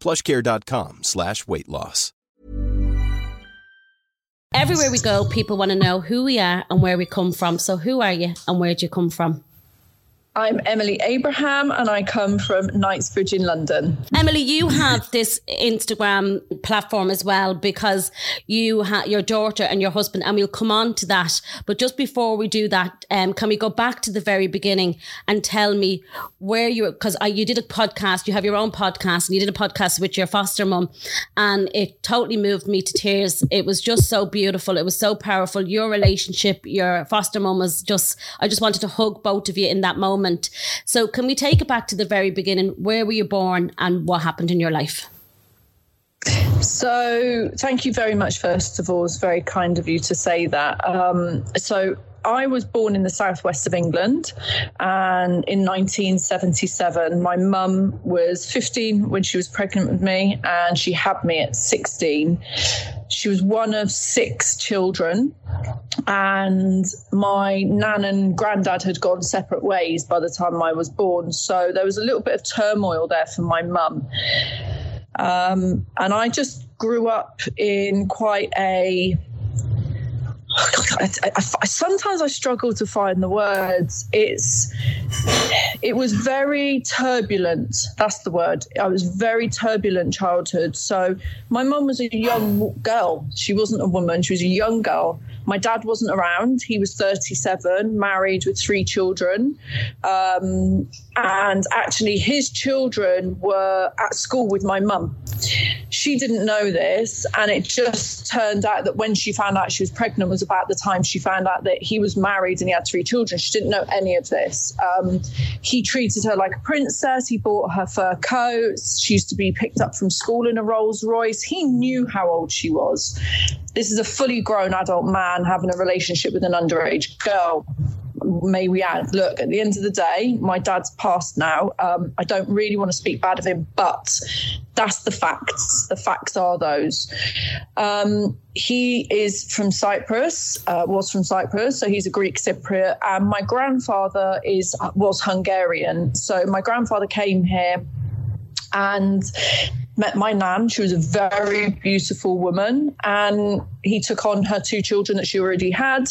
plushcare.com/weight-loss. Everywhere we go, people want to know who we are and where we come from. So who are you and where do you come from? I'm Emily Abraham and I come from Knightsbridge in London. Emily, you have this Instagram platform as well because you have your daughter and your husband, and we'll come on to that. But just before we do that, can we go back to the very beginning and tell me where you were? Because you did a podcast, you have your own podcast, and you did a podcast with your foster mum, and it totally moved me to tears. It was just so beautiful. It was so powerful. Your relationship, your foster mum was just, I just wanted to hug both of you in that moment. So can we take it back to the very beginning? Where were you born and what happened in your life? So thank you very much, first of all. It's very kind of you to say that. So I was born in the southwest of England, and in 1977, my mum was 15 when she was pregnant with me, and she had me at 16. She was one of six children, and my nan and granddad had gone separate ways by the time I was born. So there was a little bit of turmoil there for my mum. And I just grew up in quite a... sometimes I struggle to find the words. It was very turbulent. That's the word. I was very turbulent childhood. So my mum was a young girl. She wasn't a woman. She was a young girl. My dad wasn't around. He was 37, married with three children. And actually his children were at school with my mum. She didn't know this. And it just turned out that when she found out she was pregnant was about the time she found out that he was married and he had three children. She didn't know any of this. He treated her like a princess. He bought her fur coats. She used to be picked up from school in a Rolls Royce. He knew how old she was. This is a fully grown adult man having a relationship with an underage girl. May we add, look, at the end of the day, my dad's passed now. I don't really want to speak bad of him, but that's the facts. The facts are those. He is from Cyprus, was from Cyprus, so he's a Greek Cypriot. And my grandfather was Hungarian. So my grandfather came here and met my nan. She was a very beautiful woman, and he took on her two children that she already had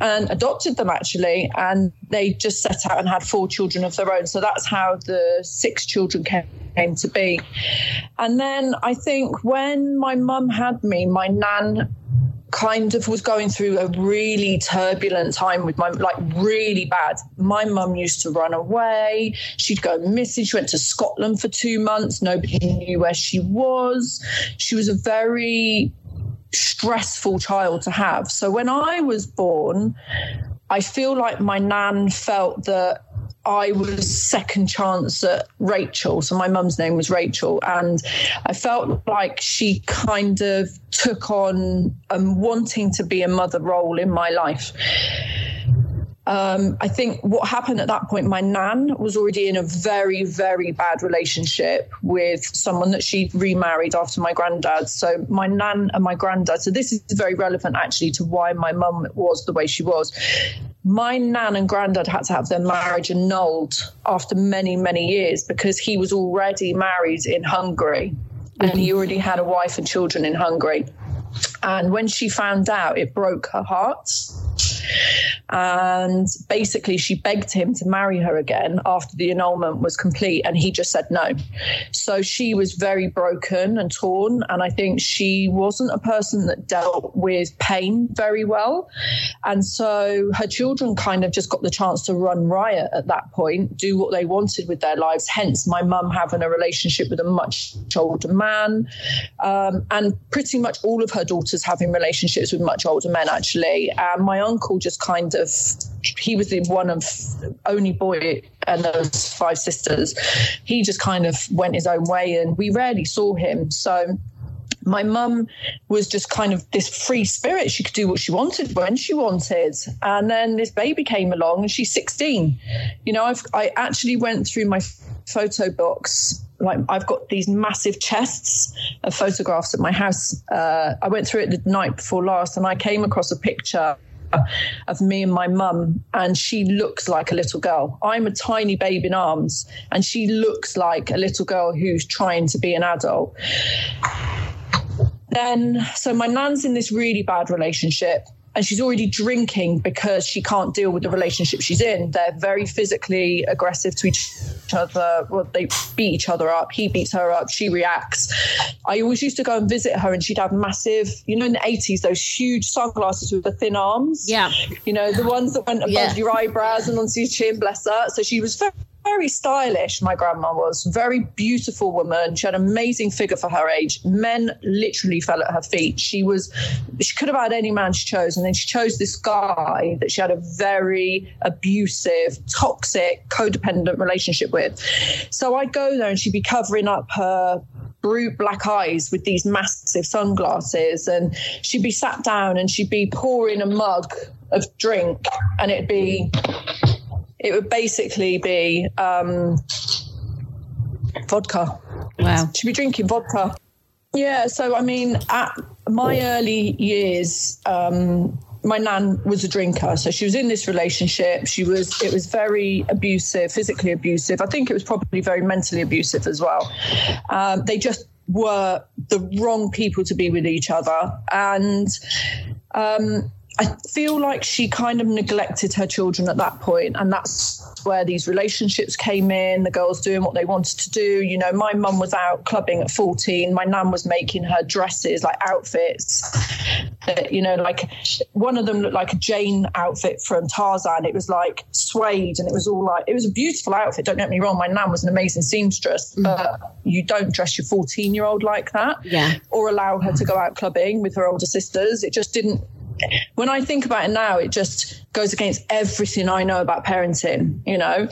and adopted them, actually, and they just set out and had four children of their own. So that's how the six children came to be. And then I think when my mum had me, my nan kind of was going through a really turbulent time with my, like, really bad. My mum used to run away. She'd go missing. She went to Scotland for 2 months. Nobody knew where she was. She was a very stressful child to have. So when I was born, I feel like my nan felt that I was second chance at Rachel. So my mum's name was Rachel. And I felt like she kind of took on wanting to be a mother role in my life. I think what happened at that point, my nan was already in a very, very bad relationship with someone that she remarried after my granddad. So my nan and my granddad, so this is very relevant actually to why my mum was the way she was. My nan and granddad had to have their marriage annulled after many, many years because he was already married in Hungary and he already had a wife and children in Hungary. And when she found out, it broke her heart. And basically she begged him to marry her again after the annulment was complete, and he just said no. So she was very broken and torn, and I think she wasn't a person that dealt with pain very well. And so her children kind of just got the chance to run riot at that point, do what they wanted with their lives, hence my mum having a relationship with a much older man, and pretty much all of her daughters having relationships with much older men, actually. And my uncle just kind of, he was the one of only boy, and those five sisters. He just kind of went his own way, and we rarely saw him. So my mum was just kind of this free spirit. She could do what she wanted when she wanted. And then this baby came along, and she's 16. You know, I actually went through my photo box. Like, I've got these massive chests of photographs at my house. I went through it the night before last, and I came across a picture of me and my mum, and she looks like a little girl. I'm a tiny babe in arms, and she looks like a little girl who's trying to be an adult. Then, so my nan's in this really bad relationship, and she's already drinking because she can't deal with the relationship she's in. They're very physically aggressive to each other. Well, they beat each other up. He beats her up. She reacts. I always used to go and visit her, and she'd have massive, you know, in the 80s, those huge sunglasses with the thin arms. Yeah. You know, the ones that went above your eyebrows and onto your chin, bless her. So she was very stylish, my grandma was. Very beautiful woman. She had an amazing figure for her age. Men literally fell at her feet. She could have had any man she chose. And then she chose this guy that she had a very abusive, toxic, codependent relationship with. So I'd go there, and she'd be covering up her brute black eyes with these massive sunglasses. And she'd be sat down, and she'd be pouring a mug of drink, and it would basically be vodka. Wow. She'd be drinking vodka. Yeah, so, I mean, at my early years, my nan was a drinker. So she was in this relationship. It was very abusive, physically abusive. I think it was probably very mentally abusive as well. They just were the wrong people to be with each other. And I feel like she kind of neglected her children at that point, and that's where these relationships came in, the girls doing what they wanted to do. You know, my mum was out clubbing at 14. My nan was making her dresses, like outfits. You know, like one of them looked like a Jane outfit from Tarzan. It was like suede, and it was all like, it was a beautiful outfit. Don't get me wrong. My nan was an amazing seamstress, but you don't dress your 14-year-old like that, or allow her to go out clubbing with her older sisters. It just didn't. When I think about it now, it just goes against everything I know about parenting, you know.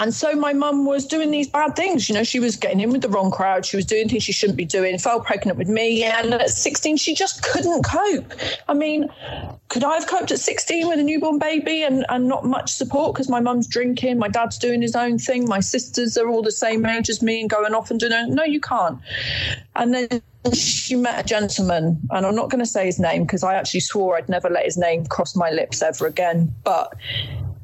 And so my mum was doing these bad things. You know, she was getting in with the wrong crowd. She was doing things she shouldn't be doing, fell pregnant with me. And at 16, she just couldn't cope. I mean, could I have coped at 16 with a newborn baby and not much support? Because my mum's drinking, my dad's doing his own thing, my sisters are all the same age as me and going off and doing it. No, you can't. And then she met a gentleman, and I'm not going to say his name because I actually swore I'd never let his name cross my lips ever again. But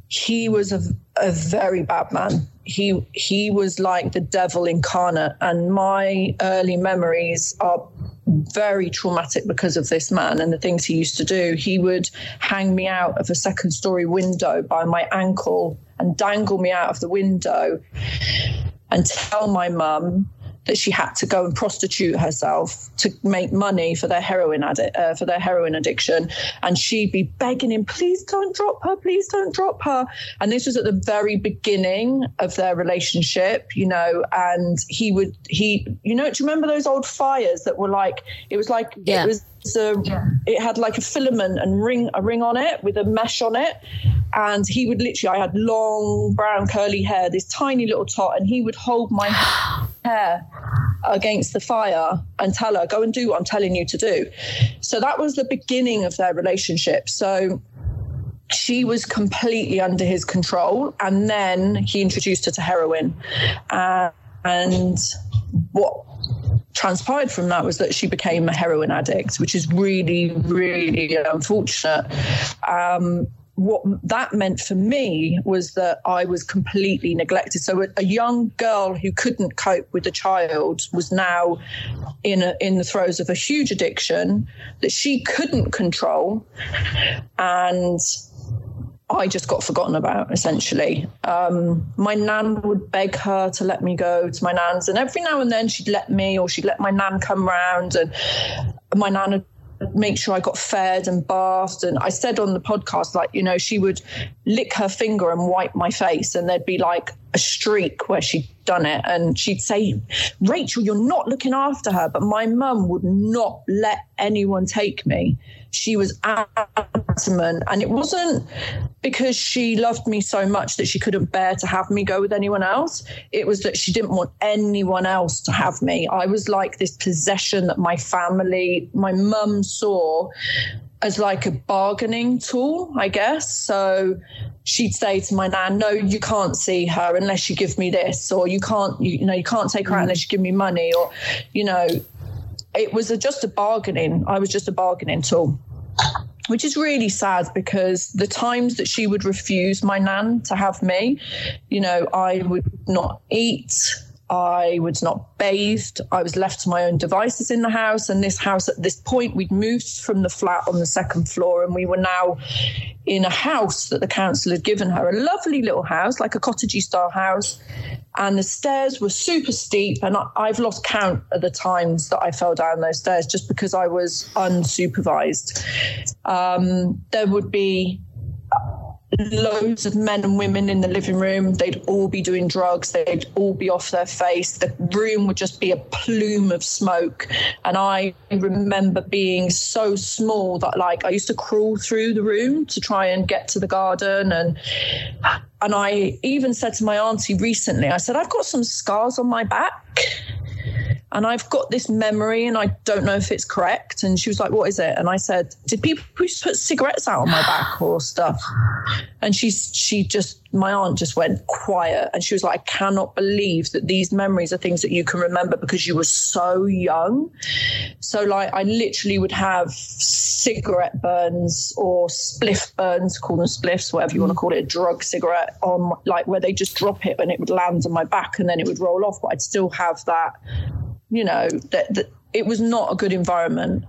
he was a very bad man. He was like the devil incarnate, and my early memories are very traumatic because of this man and the things he used to do. He would hang me out of a second-story window by my ankle and dangle me out of the window and tell my mum that she had to go and prostitute herself to make money for their heroin addiction. And she'd be begging him, please don't drop her, please don't drop her. And this was at the very beginning of their relationship, you know, and you know, do you remember those old fires that were like, it was like, it was, it had like a filament and a ring on it with a mesh on it. And he would literally, I had long brown curly hair, this tiny little tot, and he would hold my hair against the fire and tell her, go and do what I'm telling you to do. So that was the beginning of their relationship. So she was completely under his control. And then he introduced her to heroin. And what transpired from that was that she became a heroin addict, which is really, really unfortunate. what that meant for me was that I was completely neglected. So a young girl who couldn't cope with a child was now in the throes of a huge addiction that she couldn't control, and I just got forgotten about, essentially. My nan would beg her to let me go to my nan's, and every now and then she'd let me, or she'd let my nan come round, and my nan would make sure I got fed and bathed. And I said on the podcast, like, you know, she would lick her finger and wipe my face, and there'd be like a streak where she'd done it, and she'd say, Rachel, you're not looking after her. But my mum would not let anyone take me. She was adamant, and it wasn't because she loved me so much that she couldn't bear to have me go with anyone else. It was that she didn't want anyone else to have me. I was like this possession that my family, my mum, saw as like a bargaining tool, I guess. So she'd say to my nan, no, you can't see her unless you give me this, or you can't, you can't take her out unless you give me money, or, you know, it was just a bargaining. I was just a bargaining tool, which is really sad, because the times that she would refuse my nan to have me, you know, I would not eat, I was not bathed, I was left to my own devices in the house. And this house, at this point, we'd moved from the flat on the second floor, and we were now in a house that the council had given her, a lovely little house, like a cottagey style house. And the stairs were super steep, and I've lost count of the times that I fell down those stairs just because I was unsupervised. There would be loads of men and women in the living room. They'd all be doing drugs. They'd all be off their face. The room would just be a plume of smoke. And I remember being so small that, like, I used to crawl through the room to try and get to the garden. And I even said to my auntie recently, I said, I've got some scars on my back, and I've got this memory, and I don't know if it's correct. And she was like, what is it? And I said, did people put cigarettes out on my back or stuff? And my aunt just went quiet. And she was like, I cannot believe that these memories are things that you can remember because you were so young. So, like, I literally would have cigarette burns or spliff burns, call them spliffs, whatever you want to call it, a drug cigarette, on, like, where they just drop it and it would land on my back and then it would roll off. But I'd still have that. You know, that it was not a good environment.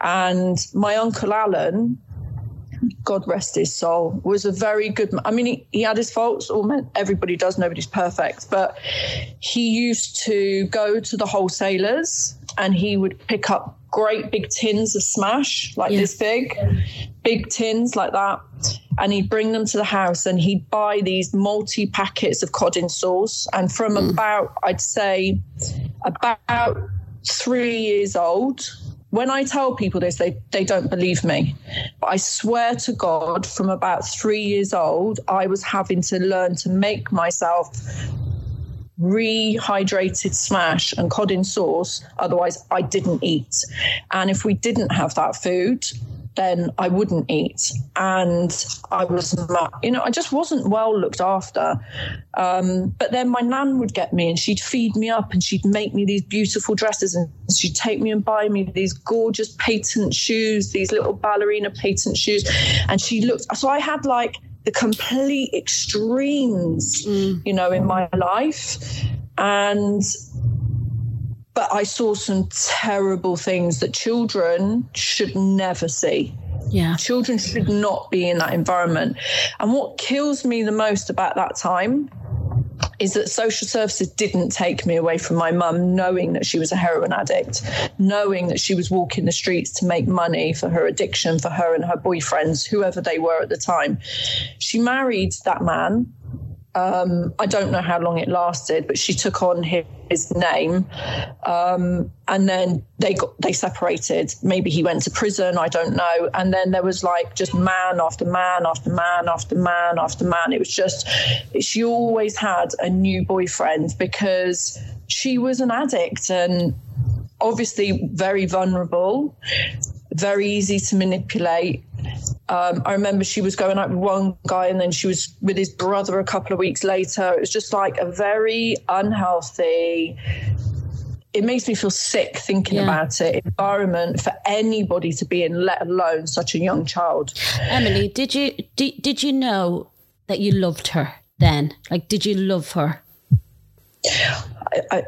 And my uncle Alan, God rest his soul, was a very good man. I mean, he had his faults. Everybody does. Nobody's perfect. But he used to go to the wholesalers, and he would pick up great big tins of Smash, like this big tins like that. And he'd bring them to the house, and he'd buy these multi packets of cod in sauce. And from about 3 years old, when I tell people this, they don't believe me. But I swear to God, from about 3 years old, I was having to learn to make myself rehydrated Smash and cod in sauce. Otherwise, I didn't eat. And if we didn't have that food, then I wouldn't eat. And I was, I just wasn't well looked after. But then my nan would get me, and she'd feed me up, and she'd make me these beautiful dresses, and she'd take me and buy me these gorgeous patent shoes, these little ballerina patent shoes. And so I had like the complete extremes, you know, in my life. But I saw some terrible things that children should never see. Yeah. Children should not be in that environment. And what kills me the most about that time is that social services didn't take me away from my mum, knowing that she was a heroin addict, knowing that she was walking the streets to make money for her addiction, for her and her boyfriends, whoever they were at the time. She married that man. I don't know how long it lasted, but she took on his name. And then they separated. Maybe he went to prison, I don't know. And then there was like just man after man after man after man after man. It was just, she always had a new boyfriend because she was an addict and obviously very vulnerable, very easy to manipulate. I remember she was going out with one guy, and then she was with his brother a couple of weeks later. It was just like a very unhealthy, it makes me feel sick thinking about it. Environment for anybody to be in, let alone such a young child. Emily, did you know that you loved her then? Like, did you love her?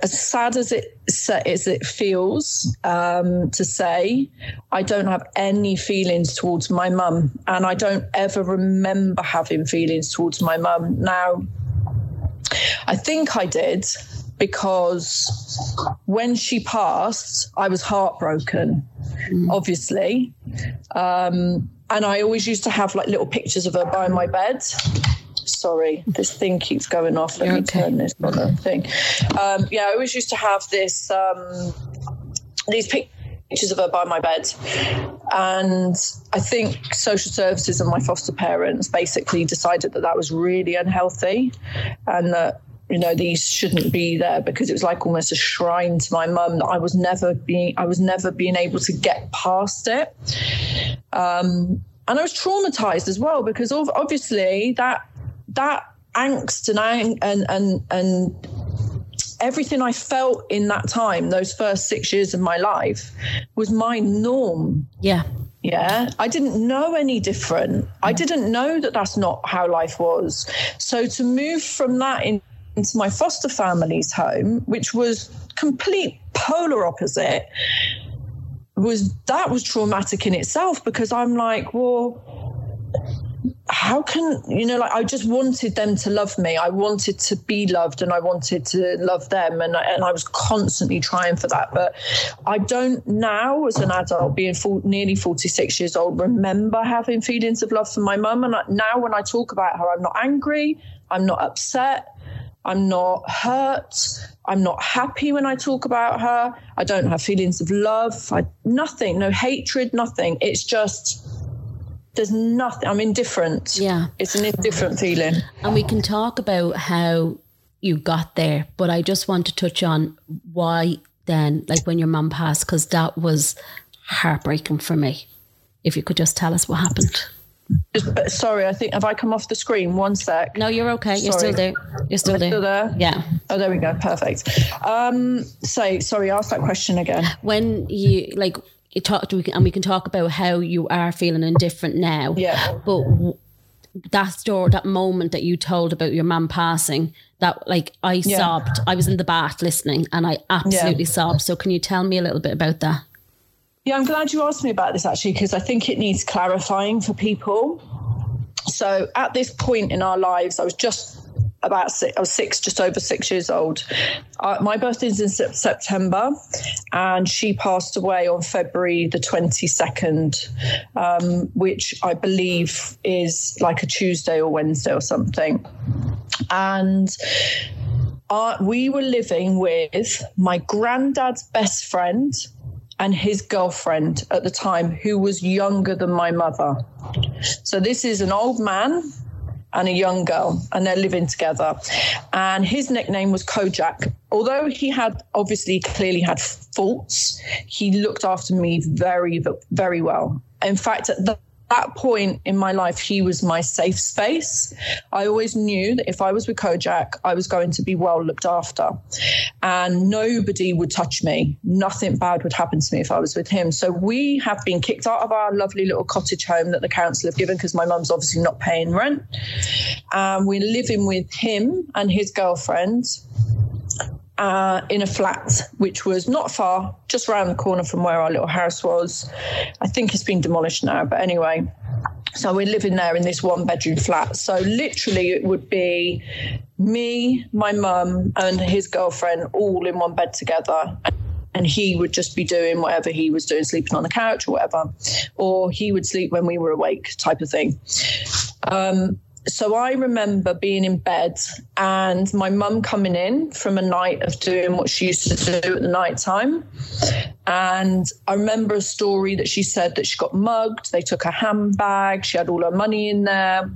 As sad as it feels to say, I don't have any feelings towards my mum, and I don't ever remember having feelings towards my mum. Now, I think I did, because when she passed, I was heartbroken, obviously. And I always used to have like little pictures of her by my bed. Sorry, this thing keeps going off. Let me turn this on that thing. I always used to have this these pictures of her by my bed. And I think social services and my foster parents basically decided that that was really unhealthy, and that, you know, these shouldn't be there, because it was like almost a shrine to my mum, that I was never being able to get past it. And I was traumatized as well, because obviously that angst and everything I felt in that time, those first 6 years of my life, was my norm. Yeah. Yeah. I didn't know any different. I didn't know that that's not how life was. So to move from that into my foster family's home, which was complete polar opposite, was traumatic in itself, because I'm like, well, how can, you know, like, I just wanted them to love me. I wanted to be loved, and I wanted to love them. And I was constantly trying for that. But I don't now, as an adult, being nearly 46 years old, remember having feelings of love for my mum. And now when I talk about her, I'm not angry. I'm not upset. I'm not hurt. I'm not happy when I talk about her. I don't have feelings of love. Nothing, no hatred, nothing. It's just, there's nothing. I'm indifferent. Yeah. It's an indifferent feeling. And we can talk about how you got there, but I just want to touch on why then, like when your mum passed, because that was heartbreaking for me. If you could just tell us what happened. Sorry, I think, have I come off the screen? One sec. No, you're okay. You're sorry. Still there. You're still there. Still there. Yeah. Oh, there we go. Perfect. Sorry, ask that question again. When you, like, you talked, and we can talk about how you are feeling indifferent now. Yeah. But that story, that moment that you told about your mum passing, that, like, I sobbed. I was in the bath listening, and I absolutely sobbed. So can you tell me a little bit about that? Yeah, I'm glad you asked me about this, actually, because I think it needs clarifying for people. So at this point in our lives, I was just over 6 years old. My birthday's in September, and she passed away on February the 22nd, which I believe is like a Tuesday or Wednesday or something. And we were living with my granddad's best friend and his girlfriend at the time, who was younger than my mother. So this is an old man and a young girl, and they're living together. And his nickname was Kojak. Although he had clearly had faults, he looked after me very, very well. In fact, at that point in my life, he was my safe space. I always knew that if I was with Kojak, I was going to be well looked after, and nobody would touch me. Nothing bad would happen to me if I was with him. So we have been kicked out of our lovely little cottage home that the council have given, because my mum's obviously not paying rent. We're living with him and his girlfriend in a flat, which was not far, just round the corner from where our little house was. I think it's been demolished now, but anyway. So we're living there in this one-bedroom flat. So literally it would be me, my mum, and his girlfriend all in one bed together. And he would just be doing whatever he was doing, sleeping on the couch or whatever. Or he would sleep when we were awake, type of thing. So I remember being in bed and my mum coming in from a night of doing what she used to do at the night time. And I remember a story that she said that she got mugged. They took her handbag. She had all her money in there.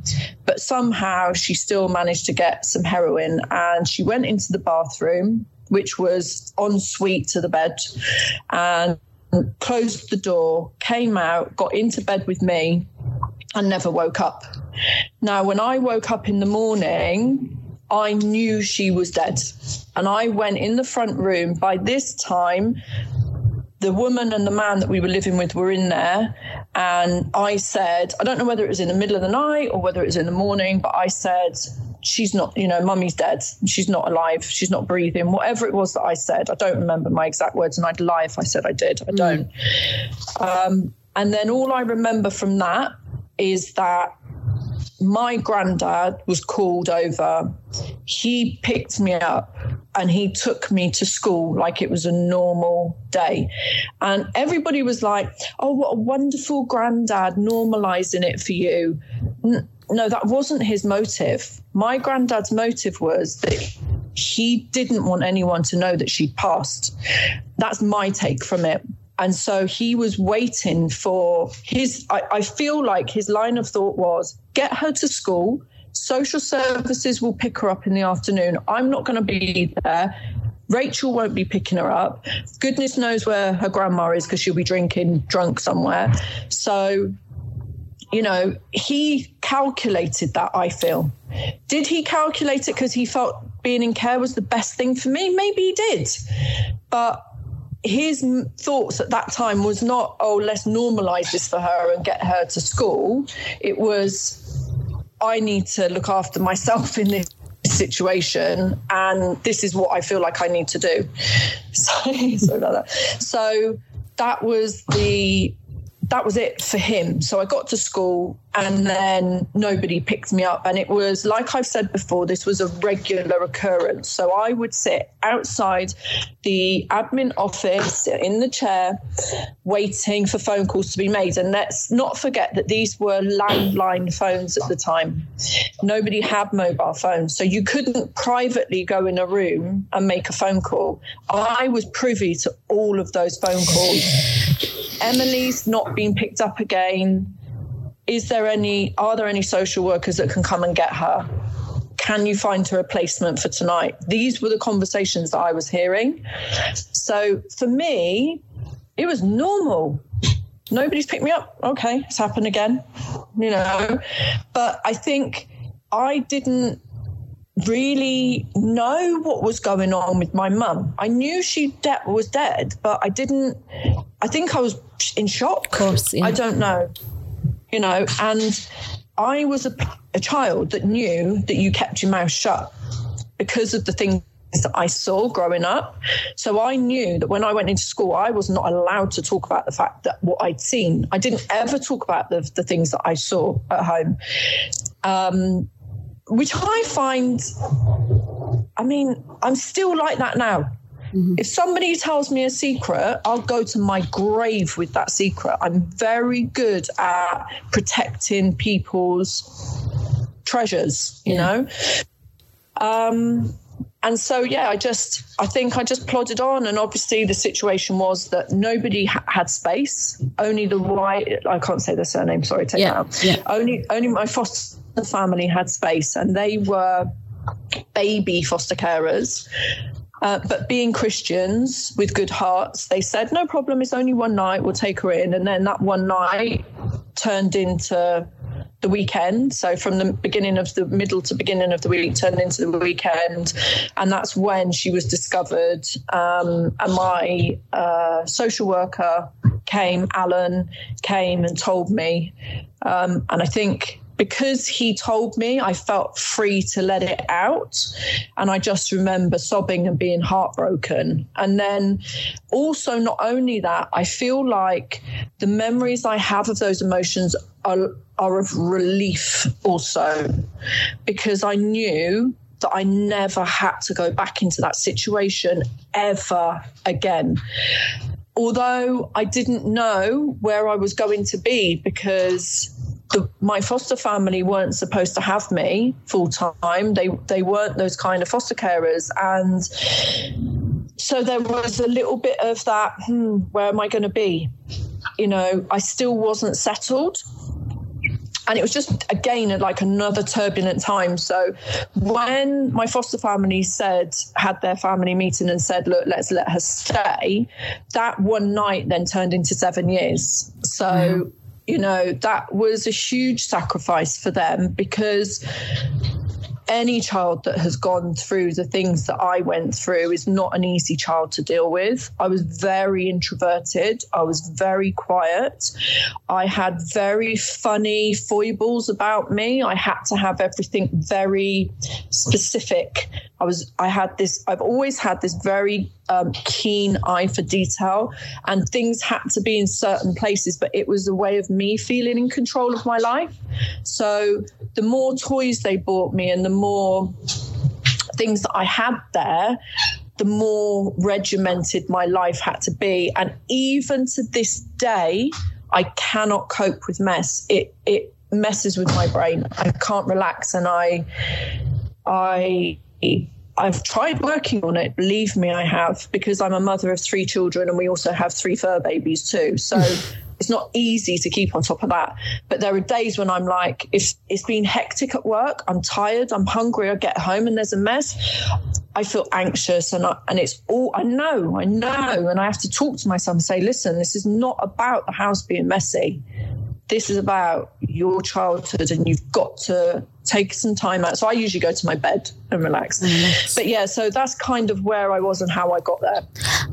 But somehow she still managed to get some heroin. And she went into the bathroom, which was en suite to the bed, and closed the door, came out, got into bed with me, and never woke up. Now, when I woke up in the morning, I knew she was dead. And I went in the front room. By this time, the woman and the man that we were living with were in there. And I said, I don't know whether it was in the middle of the night or whether it was in the morning, but I said, she's not, you know, mummy's dead. She's not alive. She's not breathing. Whatever it was that I said, I don't remember my exact words, and I'd lie if I said I did. I don't. And then all I remember from that is that my granddad was called over. He picked me up and he took me to school like it was a normal day. And everybody was like, oh, what a wonderful granddad, normalizing it for you. No, that wasn't his motive. My granddad's motive was that he didn't want anyone to know that she'd passed. That's my take from it. And so he was waiting for his, I feel like his line of thought was, get her to school. Social services will pick her up in the afternoon. I'm not going to be there. Rachel won't be picking her up. Goodness knows where her grandma is because she'll be drunk somewhere. So, you know, he calculated that, I feel. Did he calculate it because he felt being in care was the best thing for me? Maybe he did. But his thoughts at that time was not, oh, let's normalize this for her and get her to school. It was, I need to look after myself in this situation, and this is what I feel like I need to do. So that was it for him. So I got to school and then nobody picked me up. And it was, like I've said before, this was a regular occurrence. So I would sit outside the admin office in the chair waiting for phone calls to be made. And let's not forget that these were landline phones at the time. Nobody had mobile phones. So you couldn't privately go in a room and make a phone call. I was privy to all of those phone calls. Emily's not been picked up again. Are there any social workers that can come and get her? Can you find her a placement for tonight? These were the conversations that I was hearing. So for me, it was normal. Nobody's picked me up. Okay, it's happened again, you know. But I think I didn't really know what was going on with my mum. I knew she was dead, but I think I was in shock. Of course, yeah. I don't know, you know, and I was a child that knew that you kept your mouth shut because of the things that I saw growing up. So I knew that when I went into school, I was not allowed to talk about the fact that what I'd seen. I didn't ever talk about the things that I saw at home, which I find, I mean, I'm still like that now. Mm-hmm. If somebody tells me a secret, I'll go to my grave with that secret. I'm very good at protecting people's treasures, you know? And so, yeah, I think I just plodded on. And obviously the situation was that nobody had space. Only the wife, I can't say the surname, sorry, take that out. Yeah. Only my foster family had space, and they were baby foster carers. But being Christians with good hearts, they said, no problem, it's only one night, we'll take her in. And then that one night turned into the weekend. So from the beginning of the middle to beginning of the week turned into the weekend. And that's when she was discovered. And my social worker came, Alan, and told me. And I think because he told me, I felt free to let it out. And I just remember sobbing and being heartbroken. And then also, not only that, I feel like the memories I have of those emotions are of relief also, because I knew that I never had to go back into that situation ever again. Although I didn't know where I was going to be, because my foster family weren't supposed to have me full time. They weren't those kind of foster carers. And so there was a little bit of that, where am I going to be? You know, I still wasn't settled. And it was just, again, like another turbulent time. So when my foster family had their family meeting and said, look, let's let her stay, that one night then turned into 7 years. So... Mm. You know, that was a huge sacrifice for them, because any child that has gone through the things that I went through is not an easy child to deal with. I was very introverted. I was very quiet. I had very funny foibles about me. I had to have everything very specific. I've always had this very keen eye for detail, and things had to be in certain places, but it was a way of me feeling in control of my life. So the more toys they bought me and the more things that I had there, the more regimented my life had to be. And even to this day, I cannot cope with mess. It messes with my brain. I can't relax, and I've tried working on it, believe me, I have, because I'm a mother of 3 children, and we also have 3 fur babies too. So it's not easy to keep on top of that. But there are days when I'm like, if it's been hectic at work, I'm tired, I'm hungry, I get home and there's a mess, I feel anxious, and it's all, I know. And I have to talk to my son and say, listen, this is not about the house being messy. This is about your childhood, and you've got to take some time out. So I usually go to my bed and relax. Yes. But yeah, so that's kind of where I was and how I got there.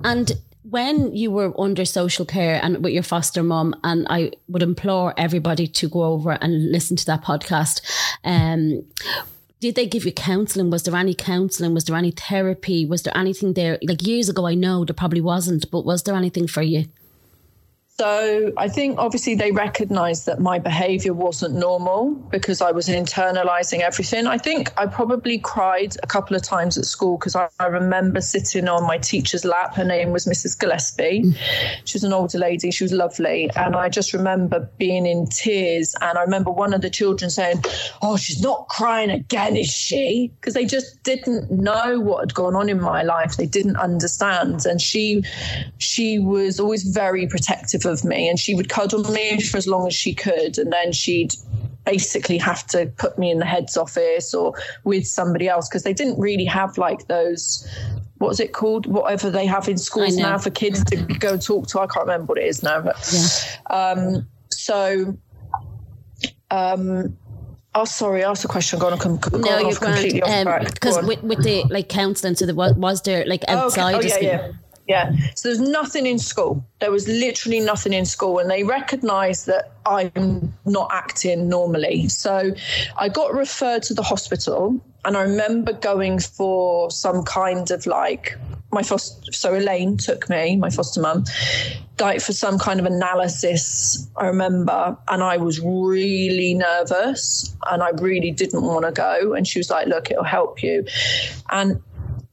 And when you were under social care and with your foster mum, and I would implore everybody to go over and listen to that podcast. Did they give you counselling? Was there any counselling? Was there any therapy? Was there anything there? Like years ago, I know there probably wasn't, but was there anything for you? So I think obviously they recognised that my behaviour wasn't normal because I was internalising everything. I think I probably cried a couple of times at school because I remember sitting on my teacher's lap. Her name was Mrs Gillespie. She was an older lady. She was lovely. And I just remember being in tears. And I remember one of the children saying, oh, she's not crying again, is she? Because they just didn't know what had gone on in my life. They didn't understand. And she was always very protective of me, and she would cuddle me for as long as she could, and then she'd basically have to put me in the head's office or with somebody else, because they didn't really have like those, what's it called, whatever they have in schools now for kids to go talk to. I can't remember what it is now, but yeah. Oh, sorry, ask the question. I'm going to go completely off track. Because with the like counselling, so there was there like outside? Oh, okay. Yeah. So there's nothing in school. There was literally nothing in school, and they recognised that I'm not acting normally. So I got referred to the hospital, and I remember going for some kind of like Elaine took me, my foster mum, like for some kind of analysis, I remember, and I was really nervous and I really didn't want to go. And she was like, look, it'll help you. And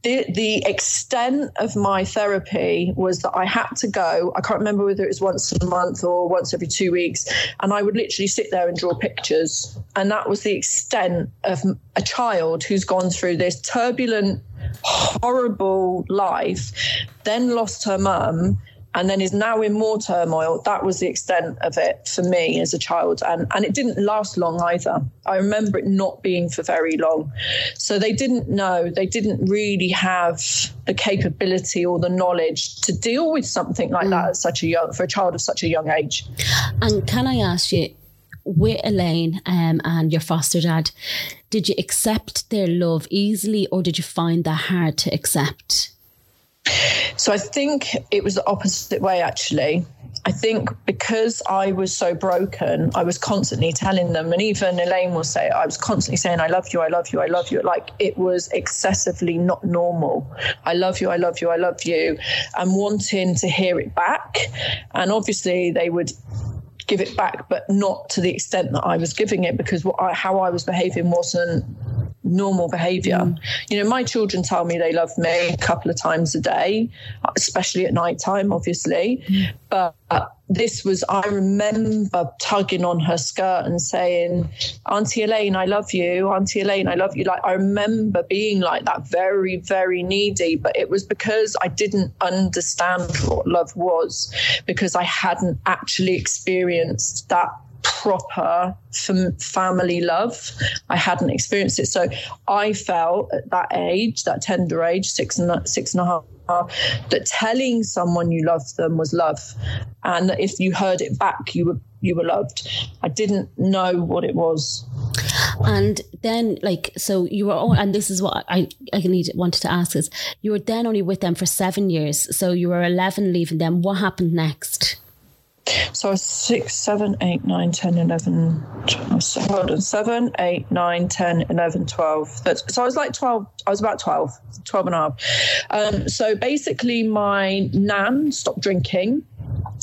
the extent of my therapy was that I had to go. I can't remember whether it was once a month or once every 2 weeks. And I would literally sit there and draw pictures. And that was the extent of a child who's gone through this turbulent, horrible life, then lost her mum, and then is now in more turmoil. That was the extent of it for me as a child. And it didn't last long either. I remember it not being for very long. So they didn't know. They didn't really have the capability or the knowledge to deal with something like that at for a child of such a young age. And can I ask you, with Elaine and your foster dad, did you accept their love easily, or did you find that hard to accept? So I think it was the opposite way, actually. I think because I was so broken, I was constantly telling them, and even Elaine will say, I was constantly saying, I love you, I love you, I love you. Like, it was excessively not normal. I love you, I love you, I love you. And wanting to hear it back. And obviously they would give it back, but not to the extent that I was giving it, because how I was behaving wasn't normal behaviour. You know, my children tell me they love me a couple of times a day, especially at night time, obviously. But this was, I remember tugging on her skirt and saying, Auntie Elaine, I love you. Auntie Elaine, I love you. Like, I remember being like that, very, very needy. But it was because I didn't understand what love was, because I hadn't actually experienced that proper family love. I hadn't experienced it. So I felt at that age, that tender age, six and a half, that telling someone you love them was love. And that if you heard it back, you were loved. I didn't know what it was. And then, like, so you were, and this is what I wanted to ask is, you were then only with them for 7 years. So you were 11 leaving them. What happened next? So I was 6, 7, 8, 9, 10, 11, 12, hold on, 7, 8, 9, 10, 11, 12. So I was like 12, I was about 12 and a half. So basically my nan stopped drinking.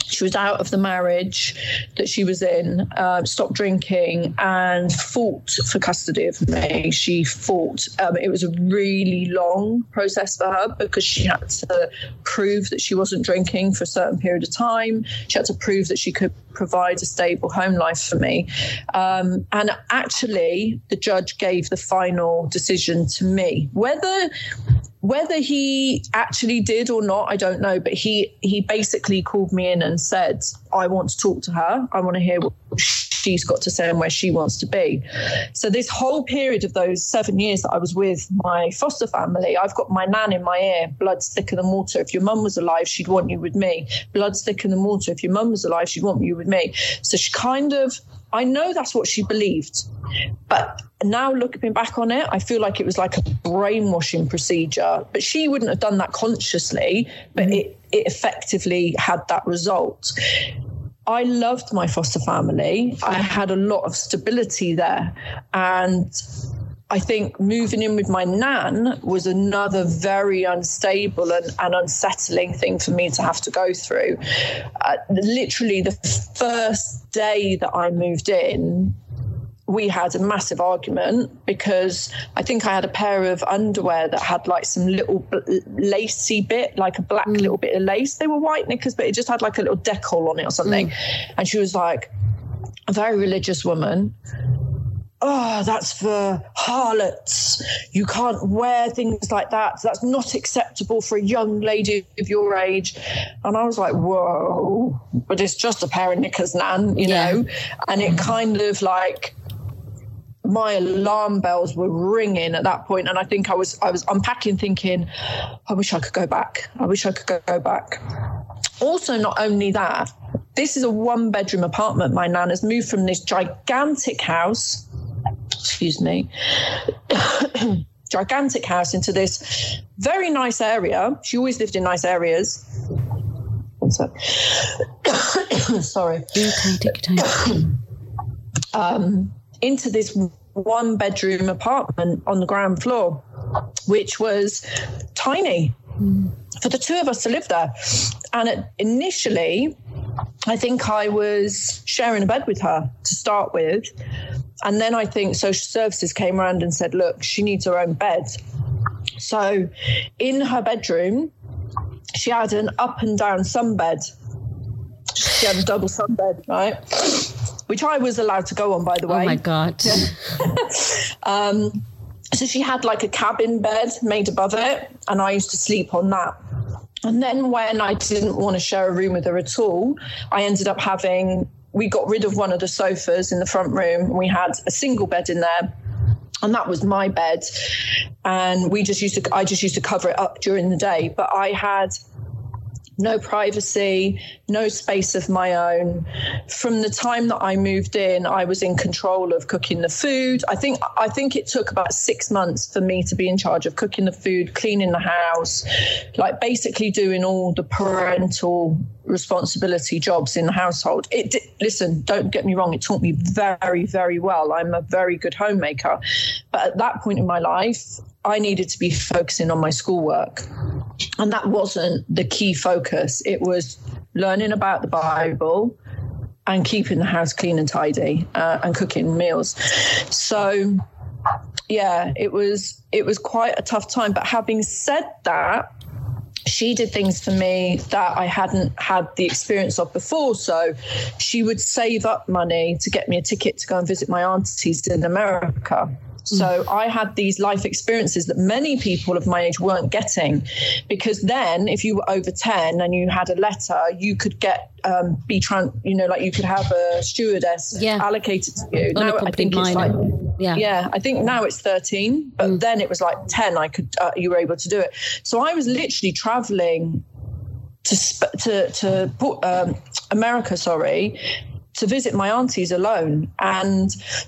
She was out of the marriage that she was in, stopped drinking and fought for custody of me. She fought. It was a really long process for her because she had to prove that she wasn't drinking for a certain period of time. She had to prove that she could provide a stable home life for me. And actually, the judge gave the final decision to me. Whether he actually did or not, I don't know. But he basically called me in and said, I want to talk to her. I want to hear what she's got to say and where she wants to be. So this whole period of those 7 years that I was with my foster family, I've got my nan in my ear, blood's thicker than water. If your mum was alive, she'd want you with me. Blood's thicker than water. If your mum was alive, she'd want you with me. So she kind of, I know that's what she believed. But now looking back on it, I feel like it was like a brainwashing procedure. But she wouldn't have done that consciously, but it effectively had that result. I loved my foster family. I had a lot of stability there. And I think moving in with my nan was another very unstable and unsettling thing for me to have to go through. Literally the first day that I moved in, we had a massive argument because I think I had a pair of underwear that had like some little lacy bit, like a black little bit of lace. They were white knickers, but it just had like a little decal on it or something. And she was like, a very religious woman. Oh, that's for harlots. You can't wear things like that. That's not acceptable for a young lady of your age. And I was like, whoa, but it's just a pair of knickers, nan, you know? And it kind of like, my alarm bells were ringing at that point. And I think I was unpacking thinking, I wish I could go back. I wish I could go back. Also, not only that, this is a 1-bedroom apartment. My nan has moved from this gigantic house, gigantic house into this very nice area. She always lived in nice areas. One sec. Sorry. Okay, take your time. Into this 1-bedroom apartment on the ground floor, which was tiny for the two of us to live there. And initially, I think I was sharing a bed with her to start with. And then I think social services came around and said, look, she needs her own bed. So in her bedroom, she had an up and down sunbed. She had a double sunbed, right? Which I was allowed to go on, by the way. Oh, my God. Yeah. So she had like a cabin bed made above it, and I used to sleep on that. And then when I didn't want to share a room with her at all, I ended up having, we got rid of one of the sofas in the front room. We had a single bed in there, and that was my bed. And I just used to cover it up during the day. But I had no privacy, no space of my own. From the time that I moved in, I was in control of cooking the food. I think it took about 6 months for me to be in charge of cooking the food, cleaning the house, like basically doing all the parental responsibility jobs in the household. Listen, don't get me wrong, it taught me very, very well. I'm a very good homemaker. But at that point in my life, I needed to be focusing on my schoolwork. And that wasn't the key focus. It was learning about the Bible and keeping the house clean and tidy and cooking meals. So, yeah, it was quite a tough time. But having said that, she did things for me that I hadn't had the experience of before. So she would save up money to get me a ticket to go and visit my aunties in America. So I had these life experiences that many people of my age weren't getting, because then if you were over 10 and you had a letter, you could get you could have a stewardess allocated to you. Now I think it's like, I think now it's 13, but then it was like 10. I could you were able to do it. So I was literally traveling to America. to visit my aunties alone,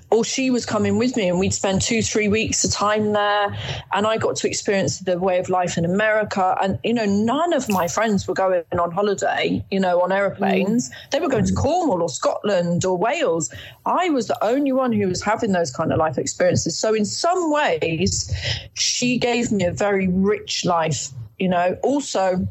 or she was coming with me, and we'd spend 2-3 weeks of time there, and I got to experience the way of life in America. And none of my friends were going on holiday, on airplanes. They were going to Cornwall or Scotland or Wales. I was the only one who was having those kind of life experiences. So in some ways, she gave me a very rich life. Also,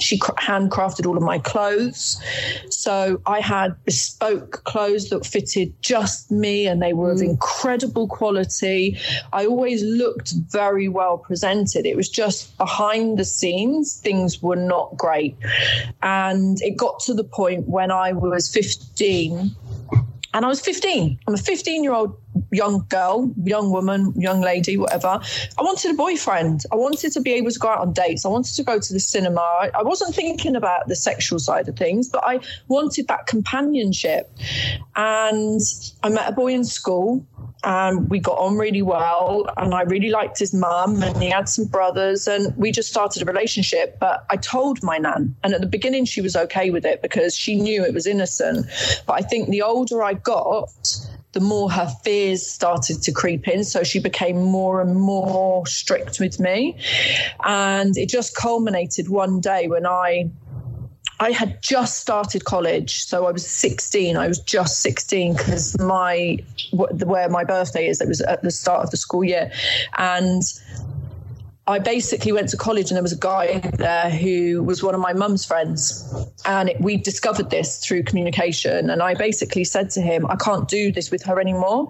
she handcrafted all of my clothes. So I had bespoke clothes that fitted just me, and they were of incredible quality. I always looked very well presented. It was just behind the scenes, things were not great. And it got to the point when I was 15. And I was 15. I'm a 15-year-old young girl, young woman, young lady, whatever. I wanted a boyfriend. I wanted to be able to go out on dates. I wanted to go to the cinema. I wasn't thinking about the sexual side of things, but I wanted that companionship. And I met a boy in school, and we got on really well, and I really liked his mum, and he had some brothers, and we just started a relationship. But I told my nan, and at the beginning she was okay with it because she knew it was innocent. But I think the older I got, the more her fears started to creep in. So she became more and more strict with me. And it just culminated one day when I had just started college. So I was 16. I was just 16 because where my birthday is, it was at the start of the school year. And I basically went to college, and there was a guy there who was one of my mum's friends. And we discovered this through communication. And I basically said to him, I can't do this with her anymore.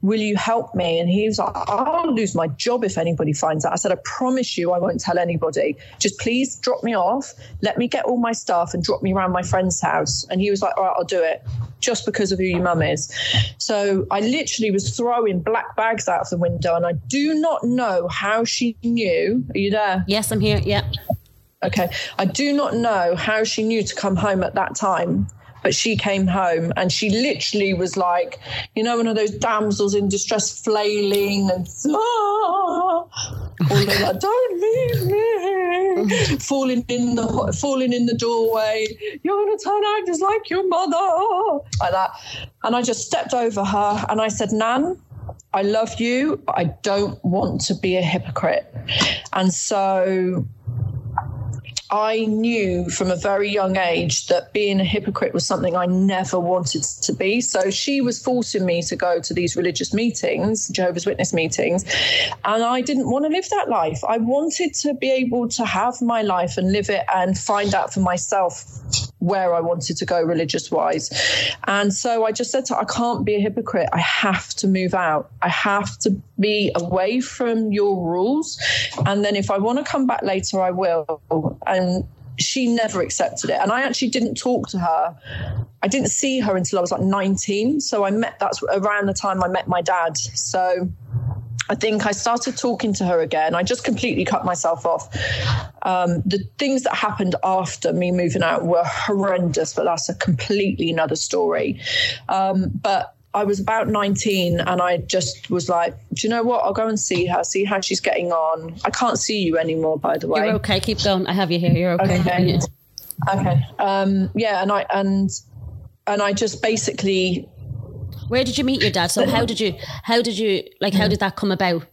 Will you help me? And he was like, I'll lose my job if anybody finds out. I said, I promise you I won't tell anybody. Just please drop me off. Let me get all my stuff and drop me around my friend's house. And he was like, all right, I'll do it. Just because of who your mum is. So I literally was throwing black bags out of the window, and I do not know how she knew. Are you there? Yes, I'm here. Yeah. Okay. I do not know how she knew to come home at that time, but she came home, and she literally was like, one of those damsels in distress flailing and like, don't leave me, falling in the doorway. You're going to turn out just like your mother, like that. And I just stepped over her, and I said, Nan, I love you, but I don't want to be a hypocrite. And so I knew from a very young age that being a hypocrite was something I never wanted to be. So she was forcing me to go to these religious meetings, Jehovah's Witness meetings, and I didn't want to live that life. I wanted to be able to have my life and live it and find out for myself where I wanted to go religious-wise. And so I just said to her, I can't be a hypocrite. I have to move out. I have to be away from your rules. And then if I want to come back later, I will. And she never accepted it. And I actually didn't talk to her. I didn't see her until I was like 19. So that's around the time I met my dad. So I think I started talking to her again. I just completely cut myself off. The things that happened after me moving out were horrendous, but that's a completely another story. But I was about 19, and I just was like, do you know what? I'll go and see her, see how she's getting on. I can't see you anymore, by the way. You're okay. Keep going. I have you here. You're okay. Okay. Yeah. And I just basically... Where did you meet your dad? So how did that come about?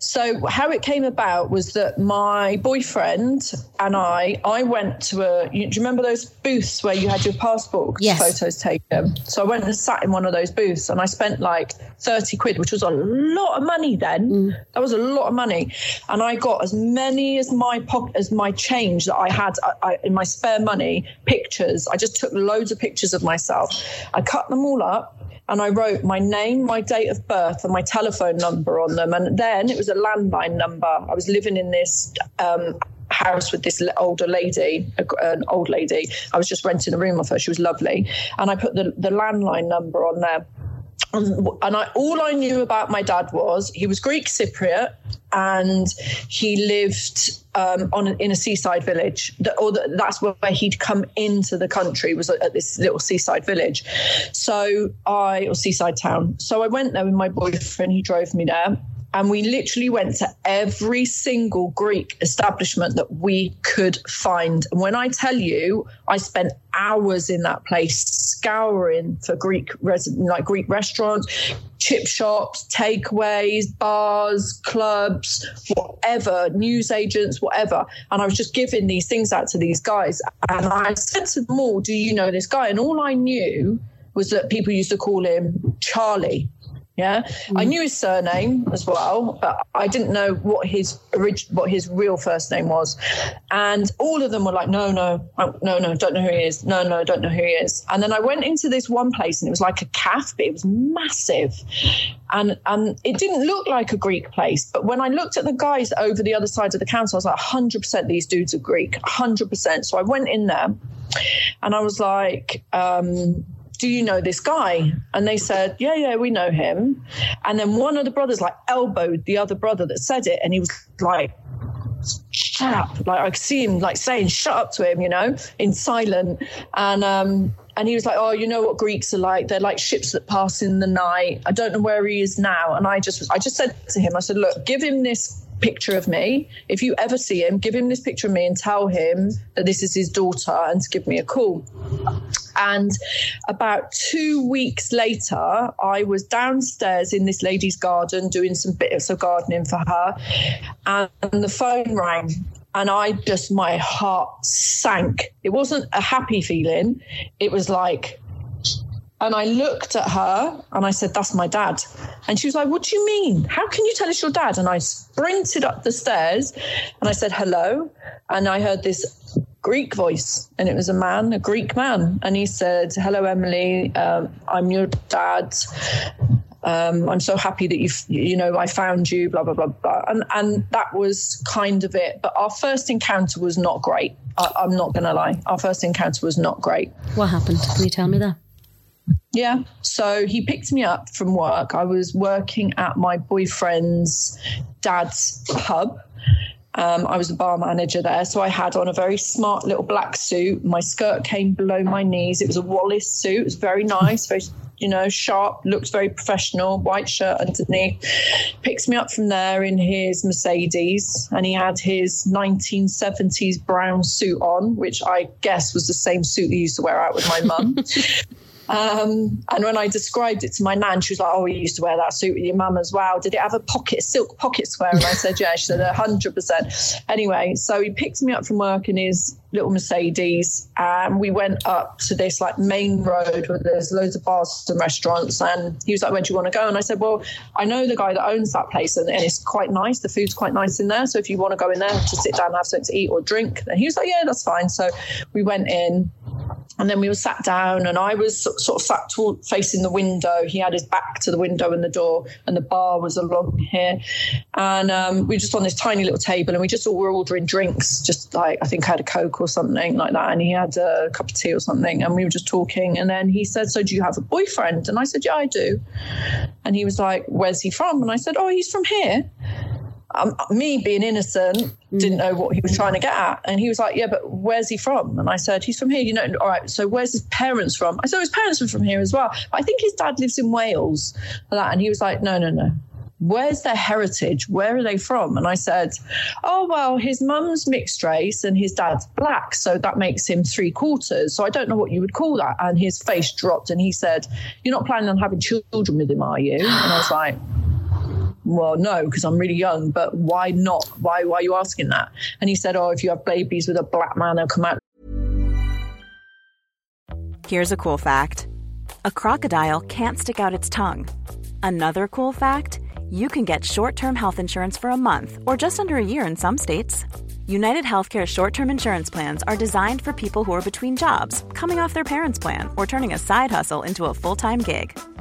So how it came about was that my boyfriend and I went to do you remember those booths where you had your passport photos taken? So I went and sat in one of those booths, and I spent like 30 quid, which was a lot of money then. That was a lot of money. And I got as many as my change that I had in my spare money, pictures. I just took loads of pictures of myself. I cut them all up, and I wrote my name, my date of birth, and my telephone number on them. And then it was a landline number. I was living in this house with this an old lady. I was just renting a room off her. She was lovely. And I put the landline number on there. And all I knew about my dad was he was Greek Cypriot, and he lived in a seaside village. That's where he'd come into the country, was at this little seaside village. So or seaside town. So I went there with my boyfriend. He drove me there. And we literally went to every single Greek establishment that we could find. And when I tell you, I spent hours in that place scouring for Greek restaurants, chip shops, takeaways, bars, clubs, whatever, newsagents, whatever. And I was just giving these things out to these guys. And I said to them all, do you know this guy? And all I knew was that people used to call him Charlie. Yeah, I knew his surname as well, but I didn't know what his real first name was. And all of them were like, no, don't know who he is. No, don't know who he is. And then I went into this one place and it was like a cafe, but it was massive. And it didn't look like a Greek place. But when I looked at the guys over the other side of the counter, I was like, 100% these dudes are Greek, 100%. So I went in there and I was like, do you know this guy? And they said, yeah, we know him. And then one of the brothers like elbowed the other brother that said it. And he was like, shut up. Like I could see him like saying, shut up to him, you know, in silent. And he was like, oh, you know what Greeks are like? They're like ships that pass in the night. I don't know where he is now. And I just said to him, I said, look, give him this picture of me. If you ever see him, give him this picture of me and tell him that this is his daughter and to give me a call. And about 2 weeks later, I was downstairs in this lady's garden doing some bits of gardening for her. And the phone rang and my heart sank. It wasn't a happy feeling. It was like, and I looked at her and I said, that's my dad. And she was like, what do you mean? How can you tell us your dad? And I sprinted up the stairs and I said, hello. And I heard this Greek voice, and it was a Greek man, and he said, hello Emily, I'm your dad, I'm so happy that I found you, blah blah blah blah. And that was kind of it. But our first encounter was not great. I'm not gonna lie, our first encounter was not great. What happened? Can you tell me that? Yeah, so he picked me up from work. I was working at my boyfriend's dad's pub. I was the bar manager there, so I had on a very smart little black suit. My skirt came below my knees. It was a Wallace suit. It was very nice, very, sharp, looks very professional, white shirt underneath. Picks me up from there in his Mercedes, and he had his 1970s brown suit on, which I guess was the same suit he used to wear out with my mum. And when I described it to my nan, she was like, oh, you used to wear that suit with your mum as well. Did it have a silk pocket square? And I said, yeah. She said, 100%. Anyway, so he picked me up from work in his little Mercedes, and we went up to this like main road where there's loads of bars and restaurants. And he was like, where do you want to go? And I said, well, I know the guy that owns that place, and it's quite nice. The food's quite nice in there. So if you want to go in there to sit down and have something to eat or drink. And he was like, yeah, that's fine. So we went in. And then we were sat down, and I was sort of sat facing the window. He had his back to the window and the door, and the bar was along here. And we were just on this tiny little table, and we just all were ordering drinks, just like, I think I had a Coke or something like that, and he had a cup of tea or something, and we were just talking. And then he said, so do you have a boyfriend? And I said, yeah, I do. And he was like, where's he from? And I said, oh, he's from here. Me being innocent, didn't know what he was trying to get at. And he was like, yeah, but where's he from? And I said, he's from here. All right, so where's his parents from? I said, his parents were from here as well. I think his dad lives in Wales. And he was like, no. Where's their heritage? Where are they from? And I said, oh, well, his mum's mixed race and his dad's black. So that makes him 3/4. So I don't know what you would call that. And his face dropped. And he said, you're not planning on having children with him, are you? And I was like, well, no, because I'm really young, but why not? Why are you asking that? And he said, oh, if you have babies with a black man, they'll come out. Here's a cool fact. A crocodile can't stick out its tongue. Another cool fact, you can get short-term health insurance for a month or just under a year in some states. UnitedHealthcare short-term insurance plans are designed for people who are between jobs, coming off their parents' plan, or turning a side hustle into a full-time gig.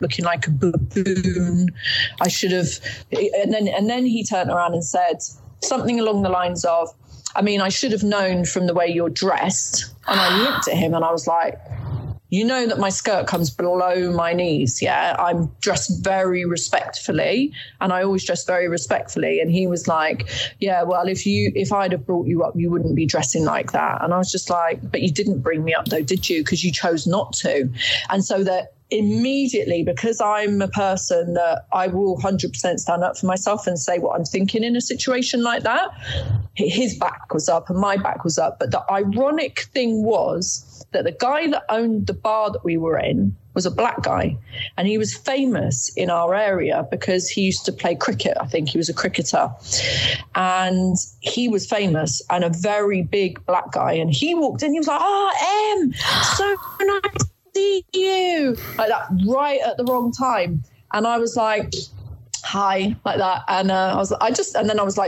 Looking like a baboon. I should have. And then he turned around and said something along the lines of, I mean, I should have known from the way you're dressed. And I looked at him and I was like, you know that my skirt comes below my knees, yeah? I'm dressed very respectfully, and I always dress very respectfully. And he was like, yeah, well, if I'd have brought you up, you wouldn't be dressing like that. And I was just like, but you didn't bring me up though, did you? Because you chose not to. And so that immediately, because I'm a person that I will 100% stand up for myself and say what I'm thinking in a situation like that, his back was up and my back was up. But the ironic thing was that the guy that owned the bar that we were in was a black guy, and he was famous in our area because he used to play cricket. I think he was a cricketer, and he was famous and a very big black guy. And he walked in, he was like, oh, Em, so nice to see you, like that, right at the wrong time. And I was like, hi, like that. And I was like,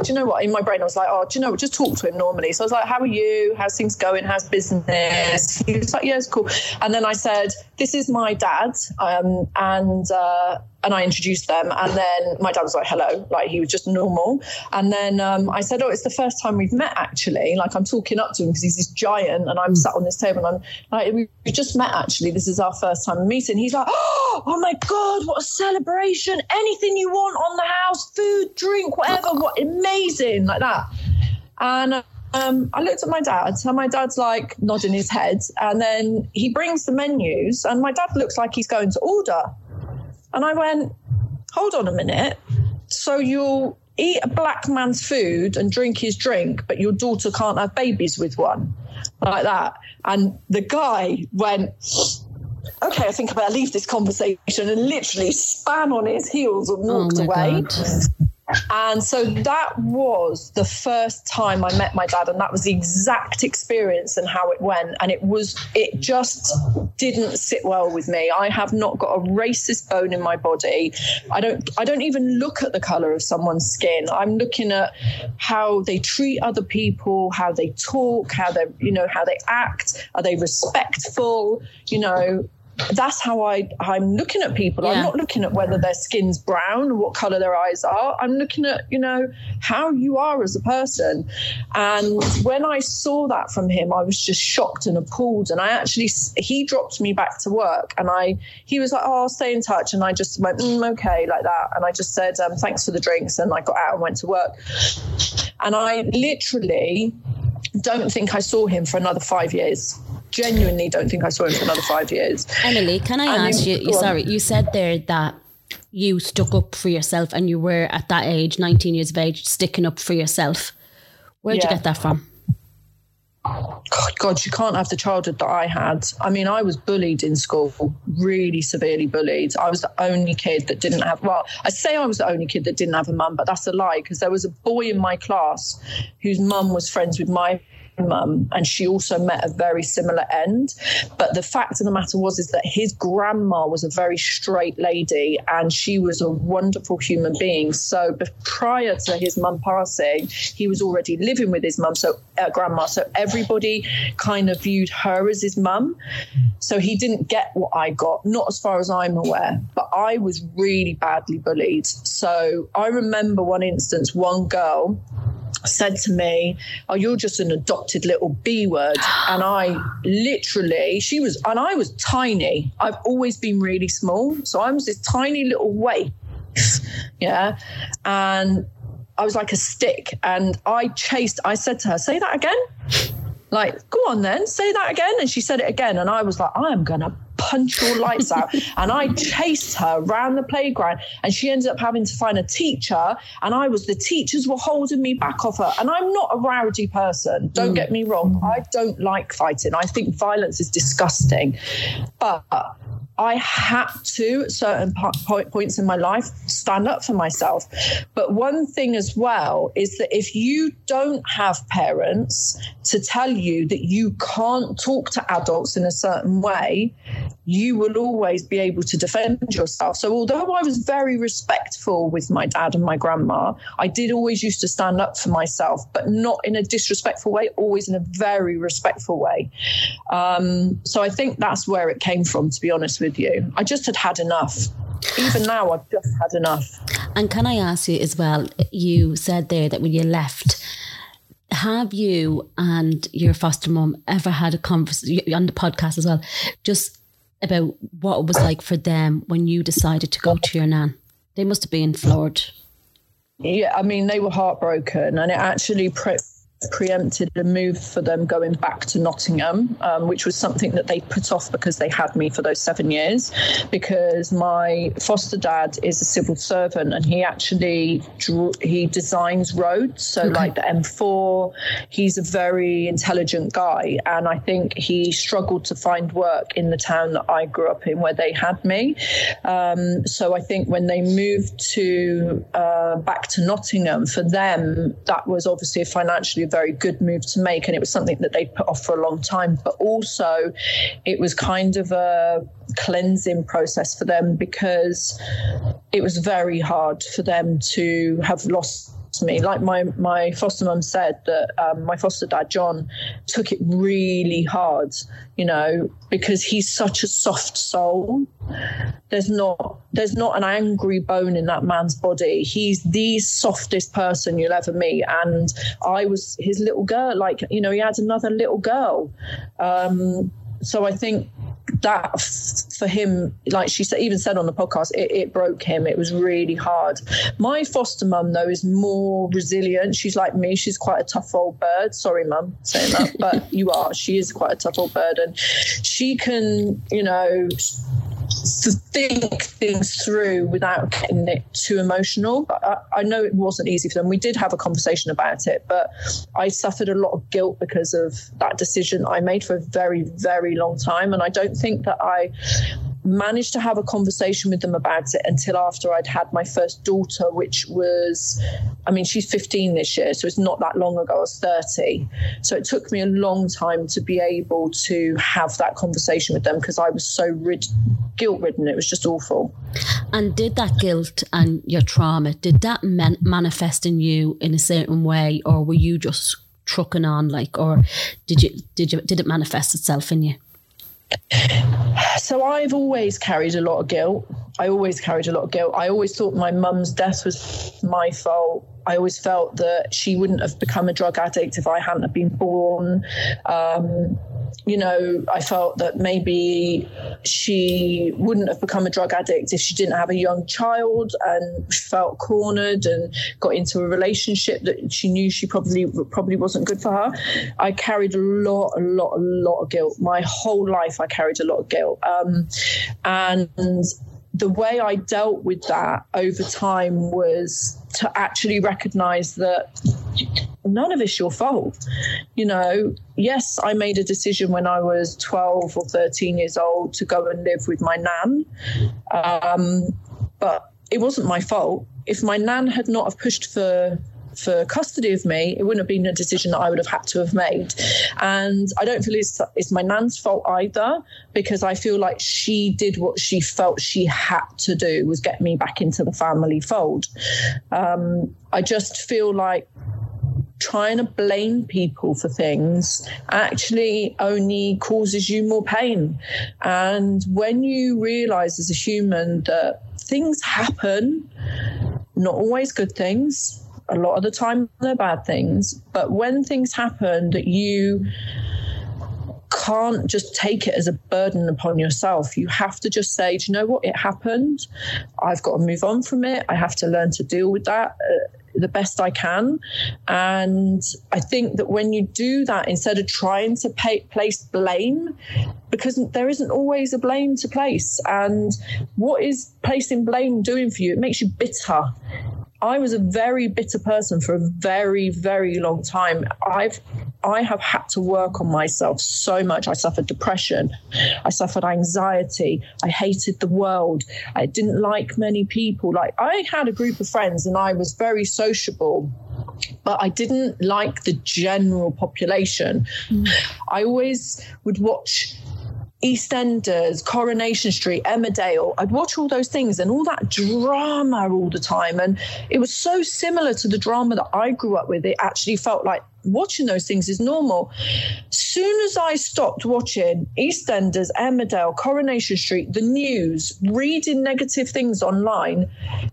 do you know what? In my brain, I was like, oh, do you know what? Just talk to him normally. So I was like, how are you? How's things going? How's business? He was like, yeah, it's cool. And then I said, this is my dad. And I introduced them. And then my dad was like, hello. Like, he was just normal. And then I said, oh, it's the first time we've met, actually. Like, I'm talking up to him because he's this giant and I'm sat on this table and I'm like, we just met, actually. This is our first time meeting. He's like, oh my God, what a celebration. Anything you want on the house, food, drink, whatever. What amazing, like that. And I looked at my dad, and my dad's like nodding his head. And then he brings the menus and my dad looks like he's going to order. And I went, hold on a minute. So you'll eat a black man's food and drink his drink, but your daughter can't have babies with one, like that. And the guy went, okay, I think I better leave this conversation, and literally span on his heels and walked away. God. And so that was the first time I met my dad, and that was the exact experience and how it went. And it just didn't sit well with me. I have not got a racist bone in my body. I don't even look at the colour of someone's skin. I'm looking at how they treat other people, how they talk, how they act. Are they respectful? You know, that's how I'm looking at people. Yeah. I'm not looking at whether their skin's brown or what colour their eyes are. I'm looking at, how you are as a person. And when I saw that from him, I was just shocked and appalled. And he dropped me back to work, and he was like, oh, I'll stay in touch. And I just went, okay, like that. And I just said, thanks for the drinks. And I got out and went to work. And I literally don't think I saw him for another 5 years. Genuinely don't think I saw him for another 5 years. Emily, can I ask you, sorry, you said there that you stuck up for yourself, and you were at that age, 19 years of age, sticking up for yourself. Where'd you get that from? God, you can't have the childhood that I had. I mean, I was bullied in school, really severely bullied. I was the only kid that didn't have, well, I say I was the only kid that didn't have a mum, but that's a lie, because there was a boy in my class whose mum was friends with my mum, and she also met a very similar end. But the fact of the matter was is that his grandma was a very straight lady, and she was a wonderful human being. So prior to his mum passing, he was already living with his mum, grandma. So everybody kind of viewed her as his mum. So he didn't get what I got, not as far as I'm aware. But I was really badly bullied. So I remember one instance, one girl said to me, "Oh, you're just an adopted little B word." And I was tiny. I've always been really small. So I was this tiny little waif. Yeah. And I was like a stick. And I said to her, "Say that again. Like, go on then, say that again." And she said it again. And I was like, I am going to punch your lights out. And I chased her around the playground, and she ended up having to find a teacher. And the teachers were holding me back off her. And I'm not a rowdy person. Don't get me wrong. I don't like fighting. I think violence is disgusting. But I had to, at certain points in my life, stand up for myself. But one thing as well is that if you don't have parents to tell you that you can't talk to adults in a certain way, you will always be able to defend yourself. So although I was very respectful with my dad and my grandma, I did always used to stand up for myself, but not in a disrespectful way, always in a very respectful way. So I think that's where it came from, to be honest with you. I just had enough. Even now, I've just had enough. And can I ask you as well, you said there that when you left, have you and your foster mum ever had a conversation on the podcast as well, just about what it was like for them when you decided to go to your nan? They must have been floored. Yeah, I mean, they were heartbroken, and it actually preempted a move for them going back to Nottingham, which was something that they put off because they had me for those 7 years, because my foster dad is a civil servant, and he actually designs roads, so like the M4. He's a very intelligent guy, and I think he struggled to find work in the town that I grew up in where they had me. So I think when they moved to back to Nottingham, for them that was obviously a financially very good move to make, and it was something that they put off for a long time. But also it was kind of a cleansing process for them, because it was very hard for them to have lost me. Like my foster mum said that my foster dad John took it really hard, you know, because he's such a soft soul. There's not an angry bone in that man's body. He's the softest person you'll ever meet. And I was his little girl, like, you know, he had another little girl. So I think that for him, like she even said on the podcast, it broke him. It was really hard. My foster mum, though, is more resilient. She's like me. She's quite a tough old bird. Sorry, mum, saying that, but you are. She is quite a tough old bird. And she can, you know, to think things through without getting it too emotional. But I know it wasn't easy for them. We did have a conversation about it, but I suffered a lot of guilt because of that decision I made for a very, very long time. And I don't think that I managed to have a conversation with them about it until after I'd had my first daughter, which was, I mean, she's 15 this year, so it's not that long ago. I was 30. So it took me a long time to be able to have that conversation with them, because I was so guilt-ridden. It was just awful. And did that guilt and your trauma, did that manifest in you in a certain way, or were you just trucking on, like, or did it manifest itself in you? So I've always carried a lot of guilt. I always thought my mum's death was my fault. I always felt that she wouldn't have become a drug addict if I hadn't have been born. You know, I felt that maybe she wouldn't have become a drug addict if she didn't have a young child, and felt cornered and got into a relationship that she knew she probably wasn't good for her. I carried a lot of guilt. My whole life I carried a lot of guilt. And the way I dealt with that over time was to actually recognize that none of it's your fault. You know, yes, I made a decision when I was 12 or 13 years old to go and live with my nan. But it wasn't my fault. If my nan had not have pushed for for custody of me, it wouldn't have been a decision that I would have had to have made. And I don't feel it's my nan's fault either, because I feel like she did what she felt she had to do, was get me back into the family fold. I just feel like trying to blame people for things actually only causes you more pain. And when you realize as a human that things happen, not always good things, a lot of the time they're bad things, but when things happen that you can't just take it as a burden upon yourself. You have to just say, do you know what? It happened. I've got to move on from it. I have to learn to deal with that the best I can. And I think that when you do that, instead of trying to place blame, because there isn't always a blame to place. And what is placing blame doing for you? It makes you bitter. I was a very bitter person for a very, very long time. I have had to work on myself so much. I suffered depression. I suffered anxiety. I hated the world. I didn't like many people. Like, I had a group of friends and I was very sociable, but I didn't like the general population. Mm. I always would watch EastEnders, Coronation Street, Emmerdale. I'd watch all those things and all that drama all the time. And it was so similar to the drama that I grew up with. It actually felt like watching those things is normal. Soon as I stopped watching EastEnders, Emmerdale, Coronation Street, the news, reading negative things online,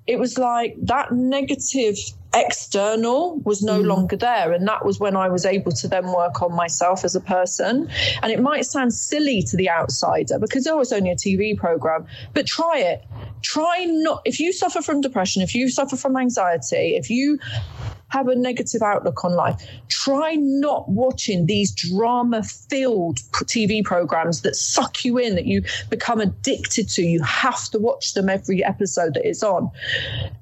it was like that negative external was no longer there. And that was when I was able to then work on myself as a person. And it might sound silly to the outsider because oh, it's only a TV program, but try it. Try not, if you suffer from depression, if you suffer from anxiety, if you have a negative outlook on life, try not watching these drama-filled TV programs that suck you in, that you become addicted to. You have to watch them every episode that it's on.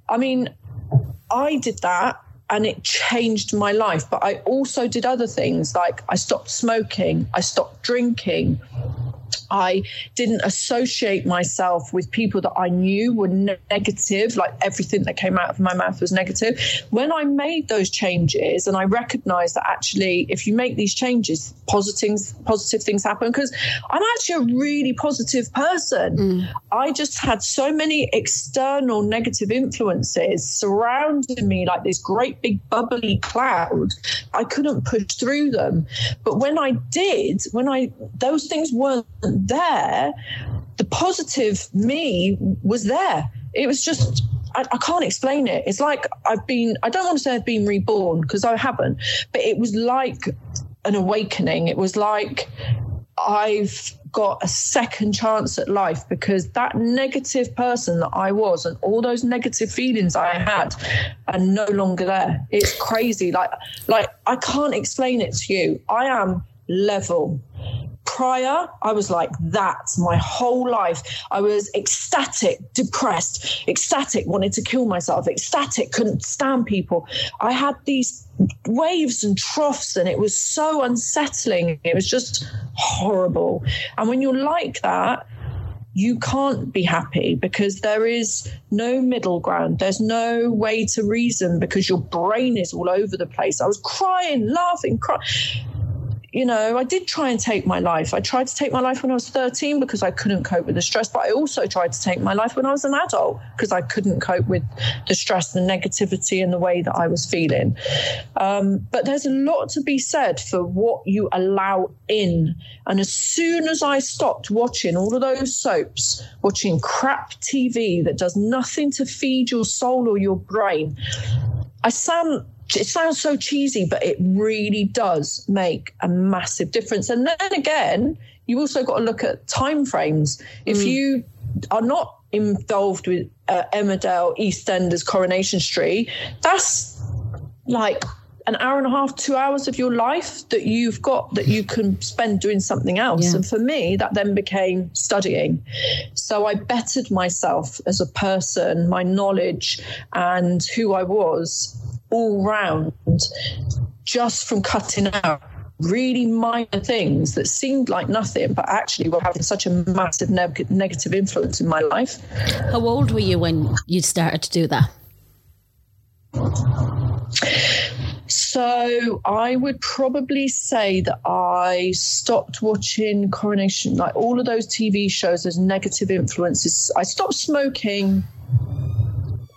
I mean, I did that and it changed my life, but I also did other things. Like I stopped smoking, I stopped drinking. I didn't associate myself with people that I knew were negative, like everything that came out of my mouth was negative. When I made those changes and I recognized that actually, if you make these changes, positive things happen, because I'm actually a really positive person. Mm. I just had so many external negative influences surrounding me like this great big bubbly cloud. I couldn't push through them. But when I did, those things weren't there, the positive me was there. It was just, I can't explain it. It's like I don't want to say I've been reborn because I haven't, but it was like an awakening. It was like I've got a second chance at life, because that negative person that I was and all those negative feelings I had are no longer there. It's crazy. Like I can't explain it to you. I am level. Prior, I was like that my whole life. I was ecstatic, depressed, ecstatic, wanted to kill myself, ecstatic, couldn't stand people. I had these waves and troughs and it was so unsettling. It was just horrible. And when you're like that, you can't be happy because there is no middle ground. There's no way to reason because your brain is all over the place. I was crying, laughing, You know, I did try and take my life. I tried to take my life when I was 13 because I couldn't cope with the stress. But I also tried to take my life when I was an adult because I couldn't cope with the stress, the negativity and the way that I was feeling. But there's a lot to be said for what you allow in. And as soon as I stopped watching all of those soaps, watching crap TV that does nothing to feed your soul or your brain, it sounds so cheesy, but it really does make a massive difference. And then again, you also got to look at time frames. If you are not involved with Emmerdale, EastEnders, Coronation Street, that's like an hour and a half, 2 hours of your life that you've got that you can spend doing something else. Yeah. And for me, that then became studying. So I bettered myself as a person, my knowledge and who I was all round, just from cutting out really minor things that seemed like nothing, but actually were having such a massive negative influence in my life. How old were you when you started to do that? So I would probably say that I stopped watching Coronation, like all of those TV shows, those negative influences. I stopped smoking.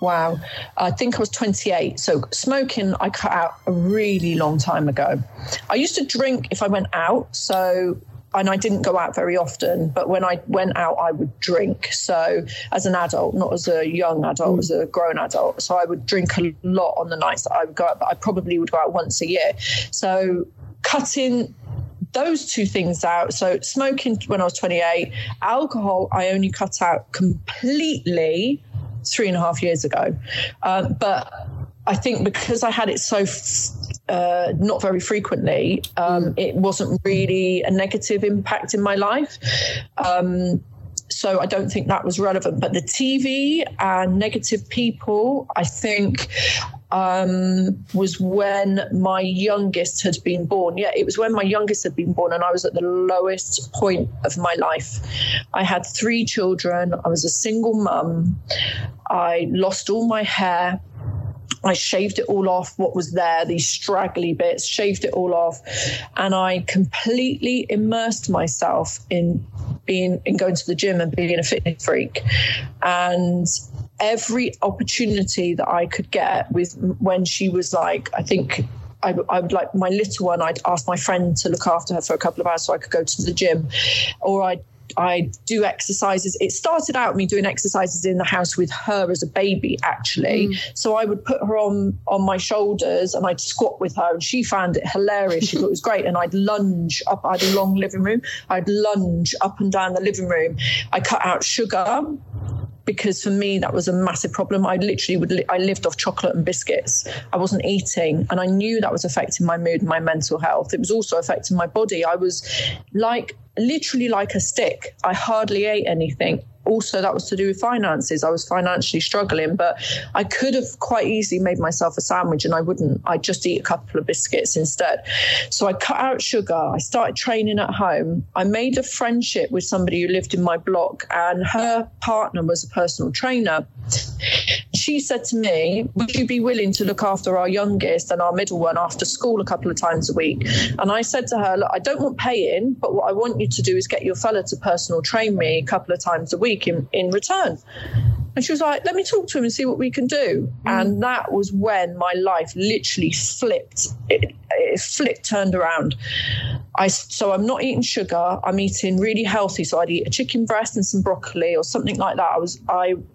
Wow. I think I was 28. So smoking, I cut out a really long time ago. I used to drink if I went out. So, and I didn't go out very often, but when I went out, I would drink. So as an adult, not as a young adult, as a grown adult. So I would drink a lot on the nights that I would go out, but I probably would go out once a year. So cutting those two things out. So smoking when I was 28, alcohol, I only cut out completely 3.5 years ago. But I think because I had it so not very frequently, it wasn't really a negative impact in my life. So I don't think that was relevant. But the TV and negative people, I think, was when my youngest had been born. Yeah, it was when my youngest had been born and I was at the lowest point of my life. I had 3 children. I was a single mum. I lost all my hair. I shaved it all off, what was there, these straggly bits, shaved it all off. And I completely immersed myself in going to the gym and being a fitness freak. And every opportunity that I could get with, when she was like, I think I would, like my little one, I'd ask my friend to look after her for a couple of hours so I could go to the gym, or I do exercises. It started out me doing exercises in the house with her as a baby, actually. So I would put her on my shoulders and I'd squat with her, and she found it hilarious. She thought it was great. And I'd lunge up. I had a long living room. I'd lunge up and down the living room. I cut out sugar, because for me, that was a massive problem. I lived off chocolate and biscuits. I wasn't eating. And I knew that was affecting my mood and my mental health. It was also affecting my body. I was literally like a stick. I hardly ate anything. Also, that was to do with finances. I was financially struggling, but I could have quite easily made myself a sandwich and I wouldn't. I'd just eat a couple of biscuits instead. So I cut out sugar. I started training at home. I made a friendship with somebody who lived in my block, and her partner was a personal trainer. She said to me, would you be willing to look after our youngest and our middle one after school a couple of times a week? And I said to her, look, I don't want paying, but what I want you to do is get your fella to personal train me a couple of times a week in return. And she was like, let me talk to him and see what we can do. And that was when my life literally flipped. It flipped, turned around. So I'm not eating sugar. I'm eating really healthy. So I'd eat a chicken breast and some broccoli or something like that.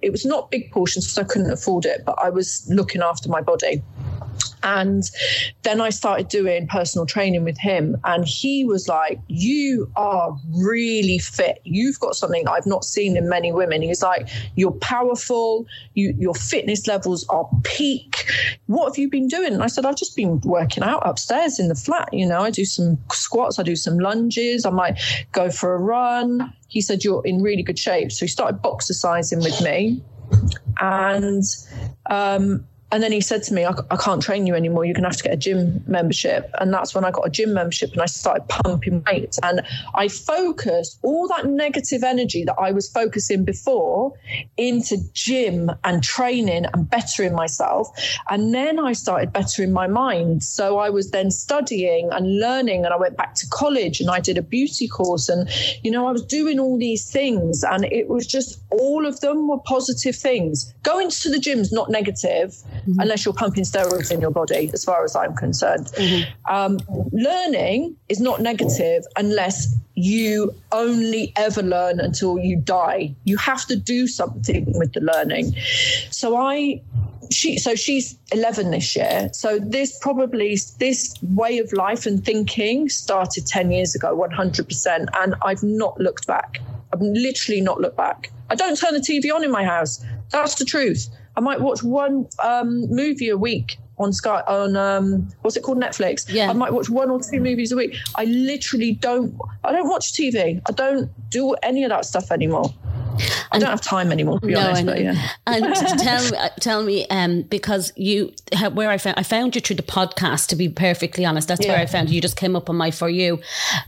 It was not big portions because I couldn't afford it, but I was looking after my body. And then I started doing personal training with him, and he was like, you are really fit. You've got something I've not seen in many women. He's like, you're powerful. Your fitness levels are peak. What have you been doing? And I said, I've just been working out upstairs in the flat. You know, I do some squats. I do some lunges. I might go for a run. He said, you're in really good shape. So he started boxercising with me, and then he said to me, I can't train you anymore. You're going to have to get a gym membership. And that's when I got a gym membership and I started pumping weights. And I focused all that negative energy that I was focusing before into gym and training and bettering myself. And then I started bettering my mind. So I was then studying and learning, and I went back to college and I did a beauty course. And, you know, I was doing all these things, and it was just, all of them were positive things. Going to the gym's not negative. Mm-hmm. Unless you're pumping steroids in your body, as far as I'm concerned. Mm-hmm. Learning is not negative unless you only ever learn until you die. You have to do something with the learning. So she's 11 this year. So this way of life and thinking started 10 years ago, 100%. And I've not looked back. I've literally not looked back. I don't turn the TV on in my house. That's the truth. I might watch one movie a week on Sky, on what's it called, Netflix. Yeah. I might watch 1 or 2 movies a week. I literally don't watch TV. I don't do any of that stuff anymore. I don't have time anymore, to be honest. But yeah. And tell me, because you, where I found you through the podcast, to be perfectly honest. That's where I found you. You just came up on my For You.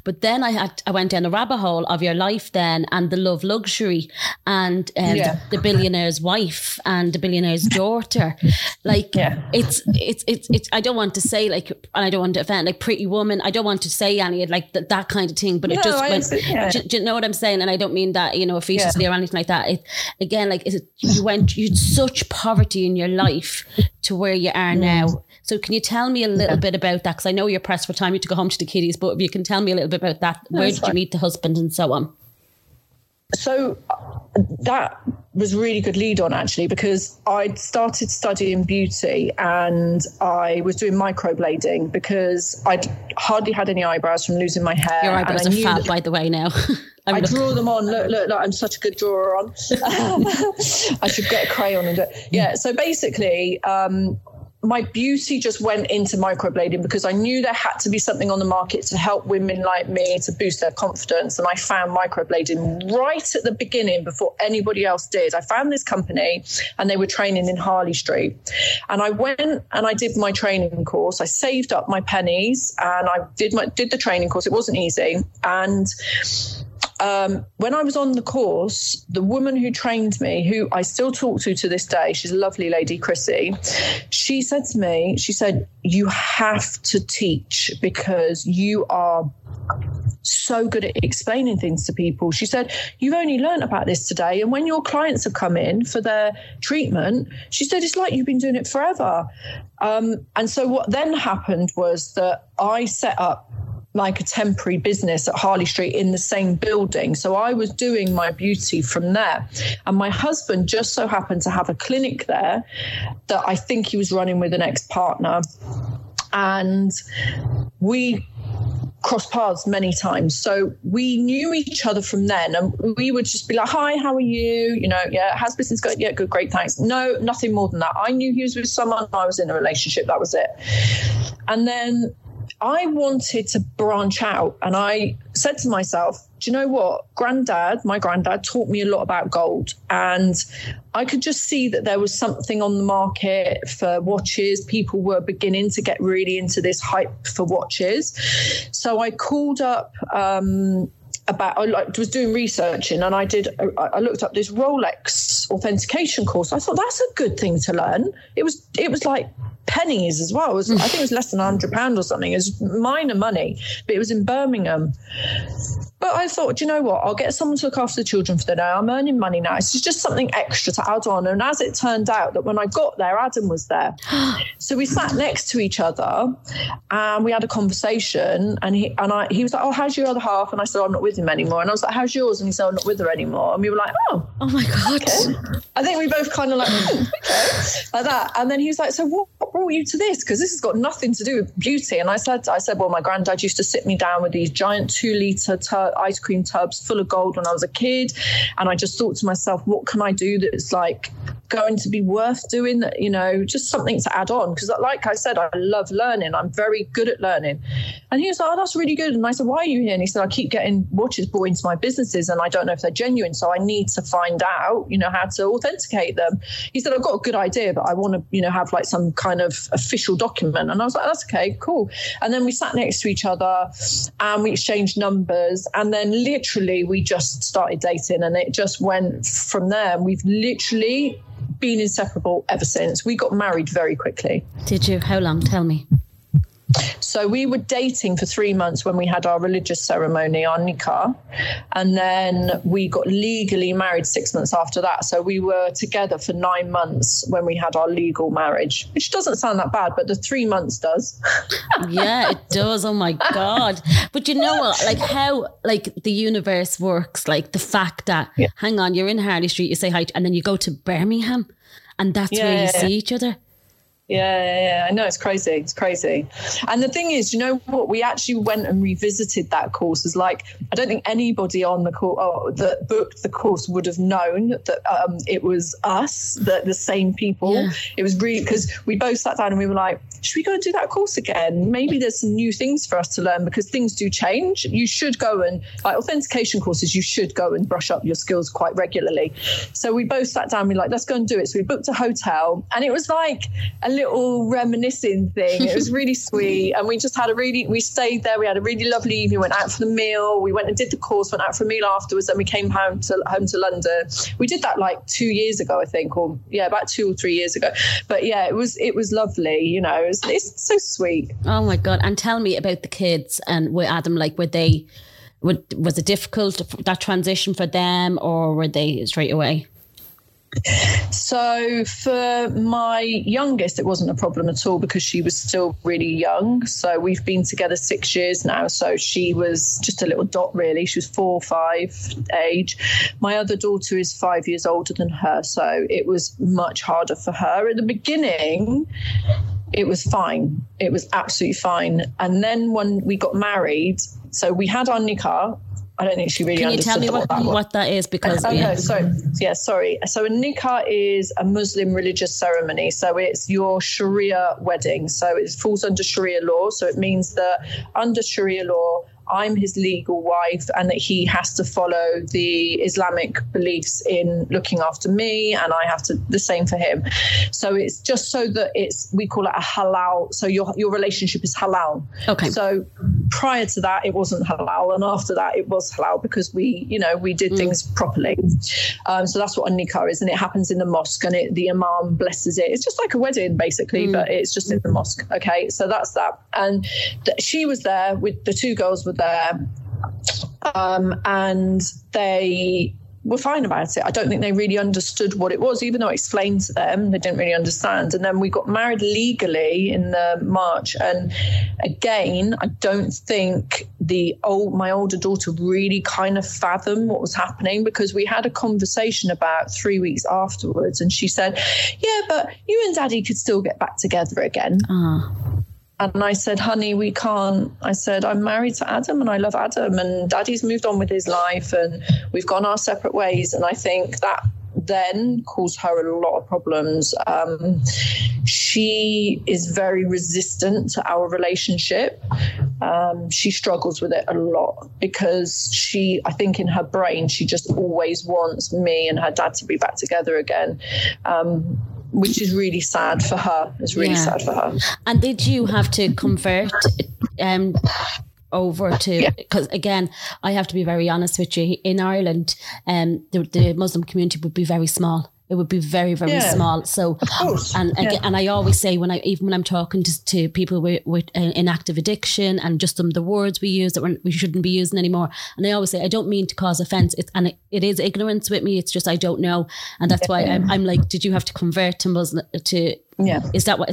But then I went down a rabbit hole of your life then, and the love luxury, and the billionaire's wife and the billionaire's daughter. Like it's I don't want to say like, and I don't want to offend, like Pretty Woman. I don't want to say any like that kind of thing, but do you know what I'm saying? And I don't mean that, you know, officiously or anything like that. It, again, like you had such poverty in your life to where you are now. So can you tell me a little bit about that? Because I know you're pressed for time, you have to go home to the kiddies, but if you can tell me a little bit about that, where did you meet the husband and so on? So that was really good lead on, actually, because I'd started studying beauty and I was doing microblading because I'd hardly had any eyebrows from losing my hair. Your eyebrows are fab, by the way, now. I draw them on. Look, I'm such a good drawer on. I should get a crayon and do it. Yeah, so basically... my beauty just went into microblading because I knew there had to be something on the market to help women like me to boost their confidence. And I found microblading right at the beginning before anybody else did. I found this company and they were training in Harley Street. And I went and I did my training course. I saved up my pennies and I did the training course. It wasn't easy. And when I was on the course, the woman who trained me, who I still talk to this day, she's a lovely lady, Chrissy, she said to me, she said, you have to teach because you are so good at explaining things to people. She said, you've only learned about this today. And when your clients have come in for their treatment, she said, it's like you've been doing it forever. And so what then happened was that I set up like a temporary business at Harley Street in the same building. So I was doing my beauty from there. And my husband just so happened to have a clinic there that I think he was running with an ex-partner. And we crossed paths many times. So we knew each other from then. And we would just be like, hi, how are you? You know, yeah, how's business going? Yeah, good, great, thanks. No, nothing more than that. I knew he was with someone. I was in a relationship. That was it. And then I wanted to branch out and I said to myself, do you know what? My granddad taught me a lot about gold, and I could just see that there was something on the market for watches. People were beginning to get really into this hype for watches. So I called up, was doing researching, and I looked up this Rolex authentication course. I thought that's a good thing to learn. It was like pennies as well. I think it was less than £100 or something. It was minor money, but it was in Birmingham. But I thought, do you know what? I'll get someone to look after the children for the day. I'm earning money now. It's just something extra to add on. And as it turned out that when I got there, Adam was there. So we sat next to each other and we had a conversation, and he was like, oh, how's your other half? And I said, I'm not with him anymore. And I was like, how's yours? And he said, I'm not with her anymore. And we were like, oh my God. Okay. I think we both kind of like, okay, like that. And then he was like, so what brought you to this? Because this has got nothing to do with beauty. And I said, well, my granddad used to sit me down with these giant 2-litre ice cream tubs full of gold when I was a kid, and I just thought to myself, what can I do that's like going to be worth doing, that, you know, just something to add on, because like I said, I love learning, I'm very good at learning. And he was like, oh, that's really good. And I said, why are you here? And he said, I keep getting watches brought into my businesses and I don't know if they're genuine, so I need to find out, you know, how to authenticate them. He said, I've got a good idea, but I want to, you know, have like some kind of official document. And I was like, that's okay, cool. And then we sat next to each other and we exchanged numbers, and then literally we just started dating, and it just went from there. And we've literally been inseparable ever since. We got married very quickly. Did you? How long? Tell me. So we were dating for 3 months when we had our religious ceremony, our nikah, and then we got legally married 6 months after that. So we were together for 9 months when we had our legal marriage, which doesn't sound that bad, but the 3 months does. Yeah, it does. Oh my God. But you know what, like how like the universe works, like the fact that, hang on, you're in Harley Street, you say hi, and then you go to Birmingham and that's where you see each other. Yeah, I know, it's crazy. It's crazy. And the thing is, you know what? We actually went and revisited that course. It's like, I don't think anybody on the course that booked the course would have known that it was us, the same people. Yeah. It was really, because we both sat down and we were like, should we go and do that course again? Maybe there's some new things for us to learn because things do change. You should go and, like authentication courses, you should go and brush up your skills quite regularly. So we both sat down, we're like, let's go and do it. So we booked a hotel and it was like a little reminiscing thing. It was really sweet. And we just had we stayed there. We had a really lovely evening. We went out for the meal. We went and did the course, went out for a meal afterwards. And we came home to London. We did that like 2 years ago, I think, about 2 or 3 years ago. But yeah, it was lovely, you know, it's so sweet. Oh my God. And tell me about the kids and with Adam, like was it difficult, that transition for them, or were they straight away? So for my youngest, it wasn't a problem at all because she was still really young. So we've been together 6 years now. So she was just a little dot, really. She was 4 or 5 age. My other daughter is 5 years older than her. So it was much harder for her. At the beginning, it was fine. It was absolutely fine. And then when we got married, so we had our nikah. I don't think she really understood what that was. Can you tell me what that is? Because So a nikah is a Muslim religious ceremony. So it's your Sharia wedding. So it falls under Sharia law. So it means that under Sharia law, I'm his legal wife and that he has to follow the Islamic beliefs in looking after me, and I have to the same for him. So it's just so that we call it a halal. So your relationship is halal. Okay. So prior to that, it wasn't halal. And after that, it was halal because we did things properly. So that's what a nikah is. And it happens in the mosque and the imam blesses it. It's just like a wedding, basically, but it's just in the mosque. Okay. So that's that. And she was there with the two girls were there and they were fine about it. I don't think they really understood what it was, even though I explained to them, they didn't really understand. And then we got married legally in the March. And again, I don't think my older daughter really kind of fathomed what was happening because we had a conversation about 3 weeks afterwards. And she said, yeah, but you and Daddy could still get back together again. And I said, honey, we can't. I said, I'm married to Adam and I love Adam and Daddy's moved on with his life and we've gone our separate ways. And I think that then caused her a lot of problems. She is very resistant to our relationship. She struggles with it a lot because I think in her brain, she just always wants me and her dad to be back together again. Which is really sad for her. It's really sad for her. And did you have to convert over to, because again, I have to be very honest with you, in Ireland, the Muslim community would be very small. It would be very, very small. So, and I always say when I'm talking to people with inactive addiction and just some of the words we use that we shouldn't be using anymore. And I always say, I don't mean to cause offense. It is ignorance with me. It's just, I don't know. And that's why I'm like, did you have to convert to Muslim to... Yeah. Is that what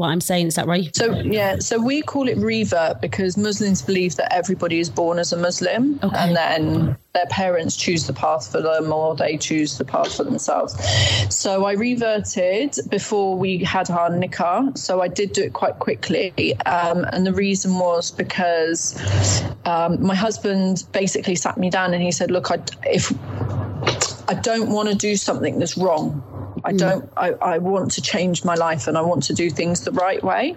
I'm saying? Is that right? So we call it revert because Muslims believe that everybody is born as a Muslim and then their parents choose the path for them or they choose the path for themselves. So I reverted before we had our nikah. So I did do it quite quickly. And the reason was because my husband basically sat me down and he said, look, if I don't want to do something that's wrong. I want to change my life and I want to do things the right way.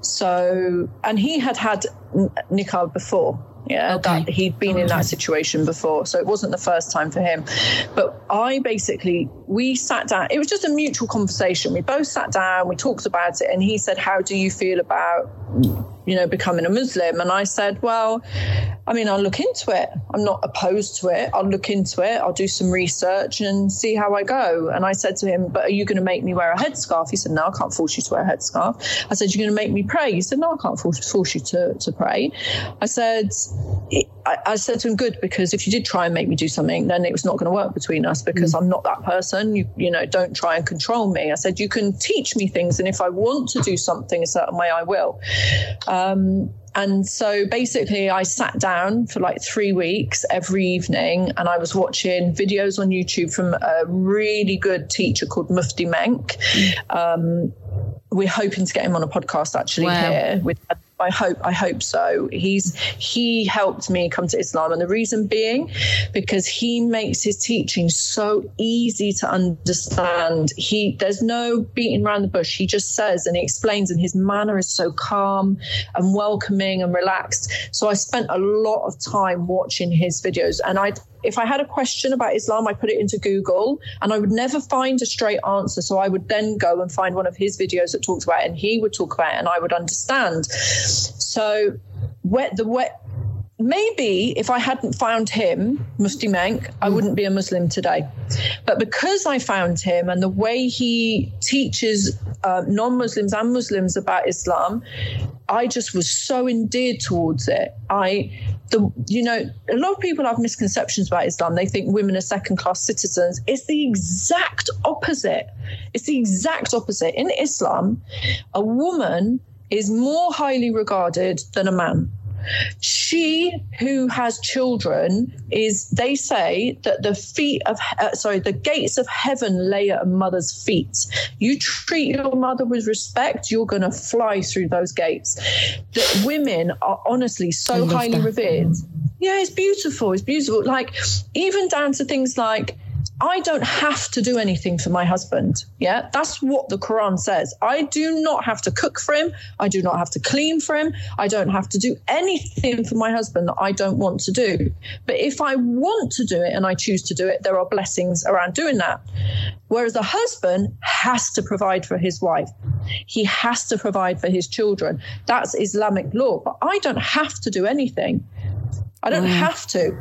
So, and he had nikah before. Yeah, that he'd been in that situation before. So it wasn't the first time for him. But we sat down. It was just a mutual conversation. We both sat down, we talked about it. And he said, how do you feel about, becoming a Muslim? And I said, well, I mean, I'll look into it. I'm not opposed to it. I'll look into it. I'll do some research and see how I go. And I said to him, but are you going to make me wear a headscarf? He said, no, I can't force you to wear a headscarf. I said, you're going to make me pray? He said, no, I can't force you to pray. I said to him, good, because if you did try and make me do something, then it was not going to work between us because I'm not that person. You don't try and control me. I said, you can teach me things. And if I want to do something a certain way, I will. And so basically I sat down for like 3 weeks every evening and I was watching videos on YouTube from a really good teacher called Mufti Menk. We're hoping to get him on a podcast actually here with I hope so. He helped me come to Islam, and the reason being because he makes his teaching so easy to understand. There's no beating around the bush. He just says and he explains, and his manner is so calm and welcoming and relaxed. So I spent a lot of time watching his videos, and if I had a question about Islam, I put it into Google and I would never find a straight answer. So I would then go and find one of his videos that talks about it, and he would talk about it and I would understand. So maybe if I hadn't found him, Mufti Menk, I wouldn't be a Muslim today. But because I found him and the way he teaches non-Muslims and Muslims about Islam, I just was so endeared towards it. A lot of people have misconceptions about Islam. They think women are second-class citizens. It's the exact opposite. It's the exact opposite. In Islam, a woman is more highly regarded than a man. She who has children is, they say that the gates of heaven lay at a mother's feet. You treat your mother with respect, you're going to fly through those gates. That women are honestly so highly revered. Yeah, it's beautiful. It's beautiful. Like, even down to things like, I don't have to do anything for my husband. Yeah, that's what the Quran says. I do not have to cook for him. I do not have to clean for him. I don't have to do anything for my husband that I don't want to do. But if I want to do it and I choose to do it, there are blessings around doing that. Whereas the husband has to provide for his wife. He has to provide for his children. That's Islamic law. But I don't have to do anything. I don't have to.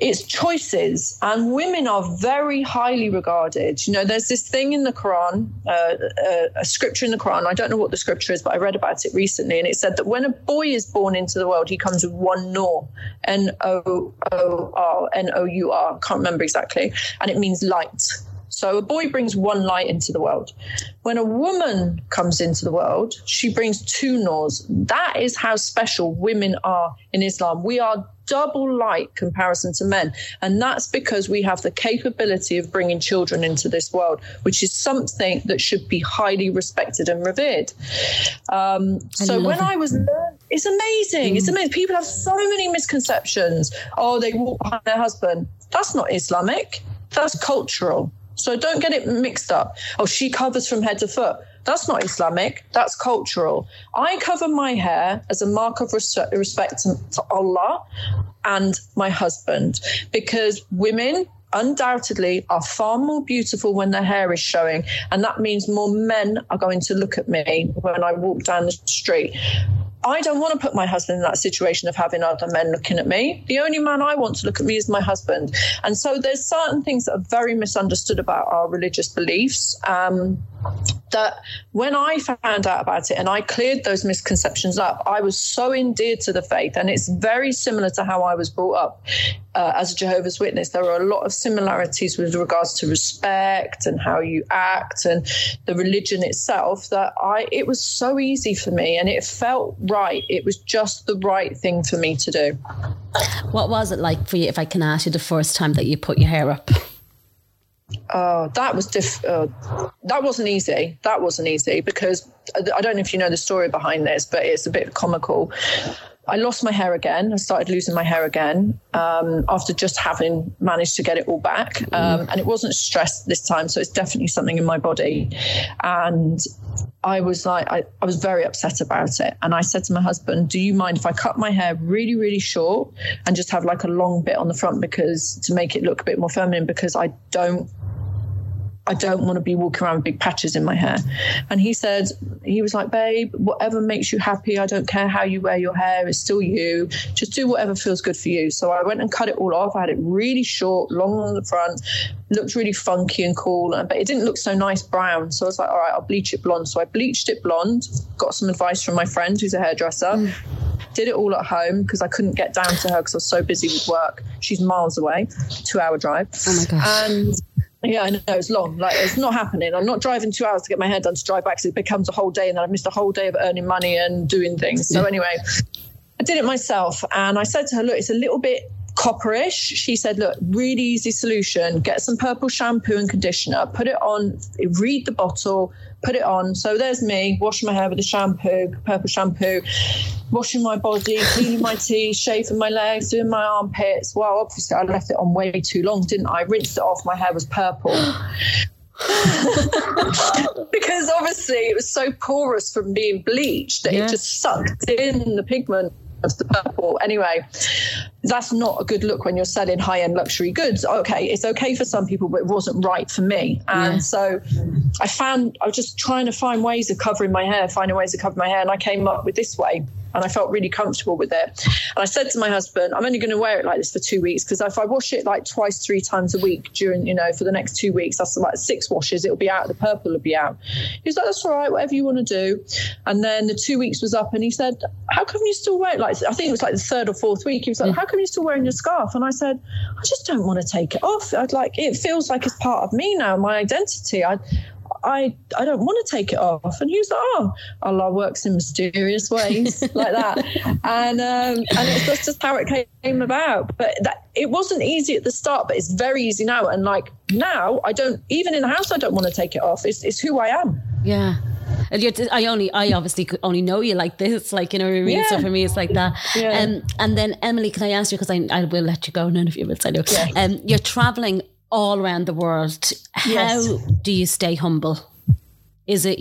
It's choices. And women are very highly regarded. You know, there's this thing in the Quran, a scripture in the Quran. I don't know what the scripture is, but I read about it recently. And it said that when a boy is born into the world, he comes with one noor, N-O-O-R, can't remember exactly. And it means light. So a boy brings one light into the world. When a woman comes into the world, she brings two noors. That is how special women are in Islam. We are double light comparison to men. And that's because we have the capability of bringing children into this world, which is something that should be highly respected and revered. I was learning, it's amazing. Mm. It's amazing. People have so many misconceptions. Oh, they walk behind their husband. That's not Islamic. That's cultural. So don't get it mixed up. Oh, she covers from head to foot. That's not Islamic. That's cultural. I cover my hair as a mark of respect to Allah and my husband, because women undoubtedly are far more beautiful when their hair is showing. And that means more men are going to look at me when I walk down the street. I don't want to put my husband in that situation of having other men looking at me. The only man I want to look at me is my husband. And so there's certain things that are very misunderstood about our religious beliefs, that when I found out about it and I cleared those misconceptions up, I was so endeared to the faith. And it's very similar to how I was brought up as a Jehovah's Witness. There are a lot of similarities with regards to respect and how you act and the religion itself, that it was so easy for me and it felt right. It was just the right thing for me to do. What was it like for you, if I can ask you, the first time that you put your hair up? That wasn't easy. That wasn't easy because I don't know if you know the story behind this, but it's a bit comical. I lost my hair again. I started losing my hair again after just having managed to get it all back. And it wasn't stress this time. So it's definitely something in my body. And I was like, I was very upset about it. And I said to my husband, do you mind if I cut my hair really, really short and just have like a long bit on the front to make it look a bit more feminine, because I don't want to be walking around with big patches in my hair. And he was like, babe, whatever makes you happy, I don't care how you wear your hair, it's still you. Just do whatever feels good for you. So I went and cut it all off. I had it really short, long on the front, looked really funky and cool, but it didn't look so nice brown. So I was like, all right, I'll bleach it blonde. So I bleached it blonde, got some advice from my friend who's a hairdresser, did it all at home because I couldn't get down to her because I was so busy with work. She's miles away, 2-hour drive. Oh my gosh. And yeah, I know, it's long. Like, it's not happening. I'm not driving 2 hours to get my hair done to drive back, because it becomes a whole day, and then I've missed a whole day of earning money and doing things. So anyway, I did it myself, and I said to her, look, it's a little bit copperish. She said, look, really easy solution. Get some purple shampoo and conditioner. Put it on. Read the bottle. Put it on. So there's me washing my hair with the shampoo, purple shampoo, washing my body, cleaning my teeth, shaving my legs, doing my armpits. Well, obviously, I left it on way too long, didn't I? Rinsed it off. My hair was purple. Because obviously it was so porous from being bleached that it just sucked in the pigment of the purple. Anyway, that's not a good look when you're selling high-end luxury goods. Okay, it's okay for some people, but it wasn't right for me. And so I was just trying to find ways of covering my hair, and I came up with this way. And I felt really comfortable with it. And I said to my husband, I'm only going to wear it like this for 2 weeks, because if I wash it like twice, three times a week during, for the next 2 weeks, that's like 6 washes, it'll be out, the purple will be out. He was like, that's all right, whatever you want to do. And then the 2 weeks was up and he said, how come you still wear it? Like, I think it was like the 3rd or 4th week. He was like, how come you're still wearing your scarf? And I said, I just don't want to take it off. It feels like it's part of me now, my identity. I don't want to take it off. And he was like, oh, Allah works in mysterious ways, like that. And it's just how it came about. But it wasn't easy at the start, but it's very easy now. And now I don't, even in the house, I don't want to take it off. It's who I am. Yeah. I obviously could only know you like this, so for me it's like that. Yeah. And then Emily, can I ask you, because I will let you go in a few minutes, I know. Yeah. You're travelling all around the world. How do you stay humble? Is it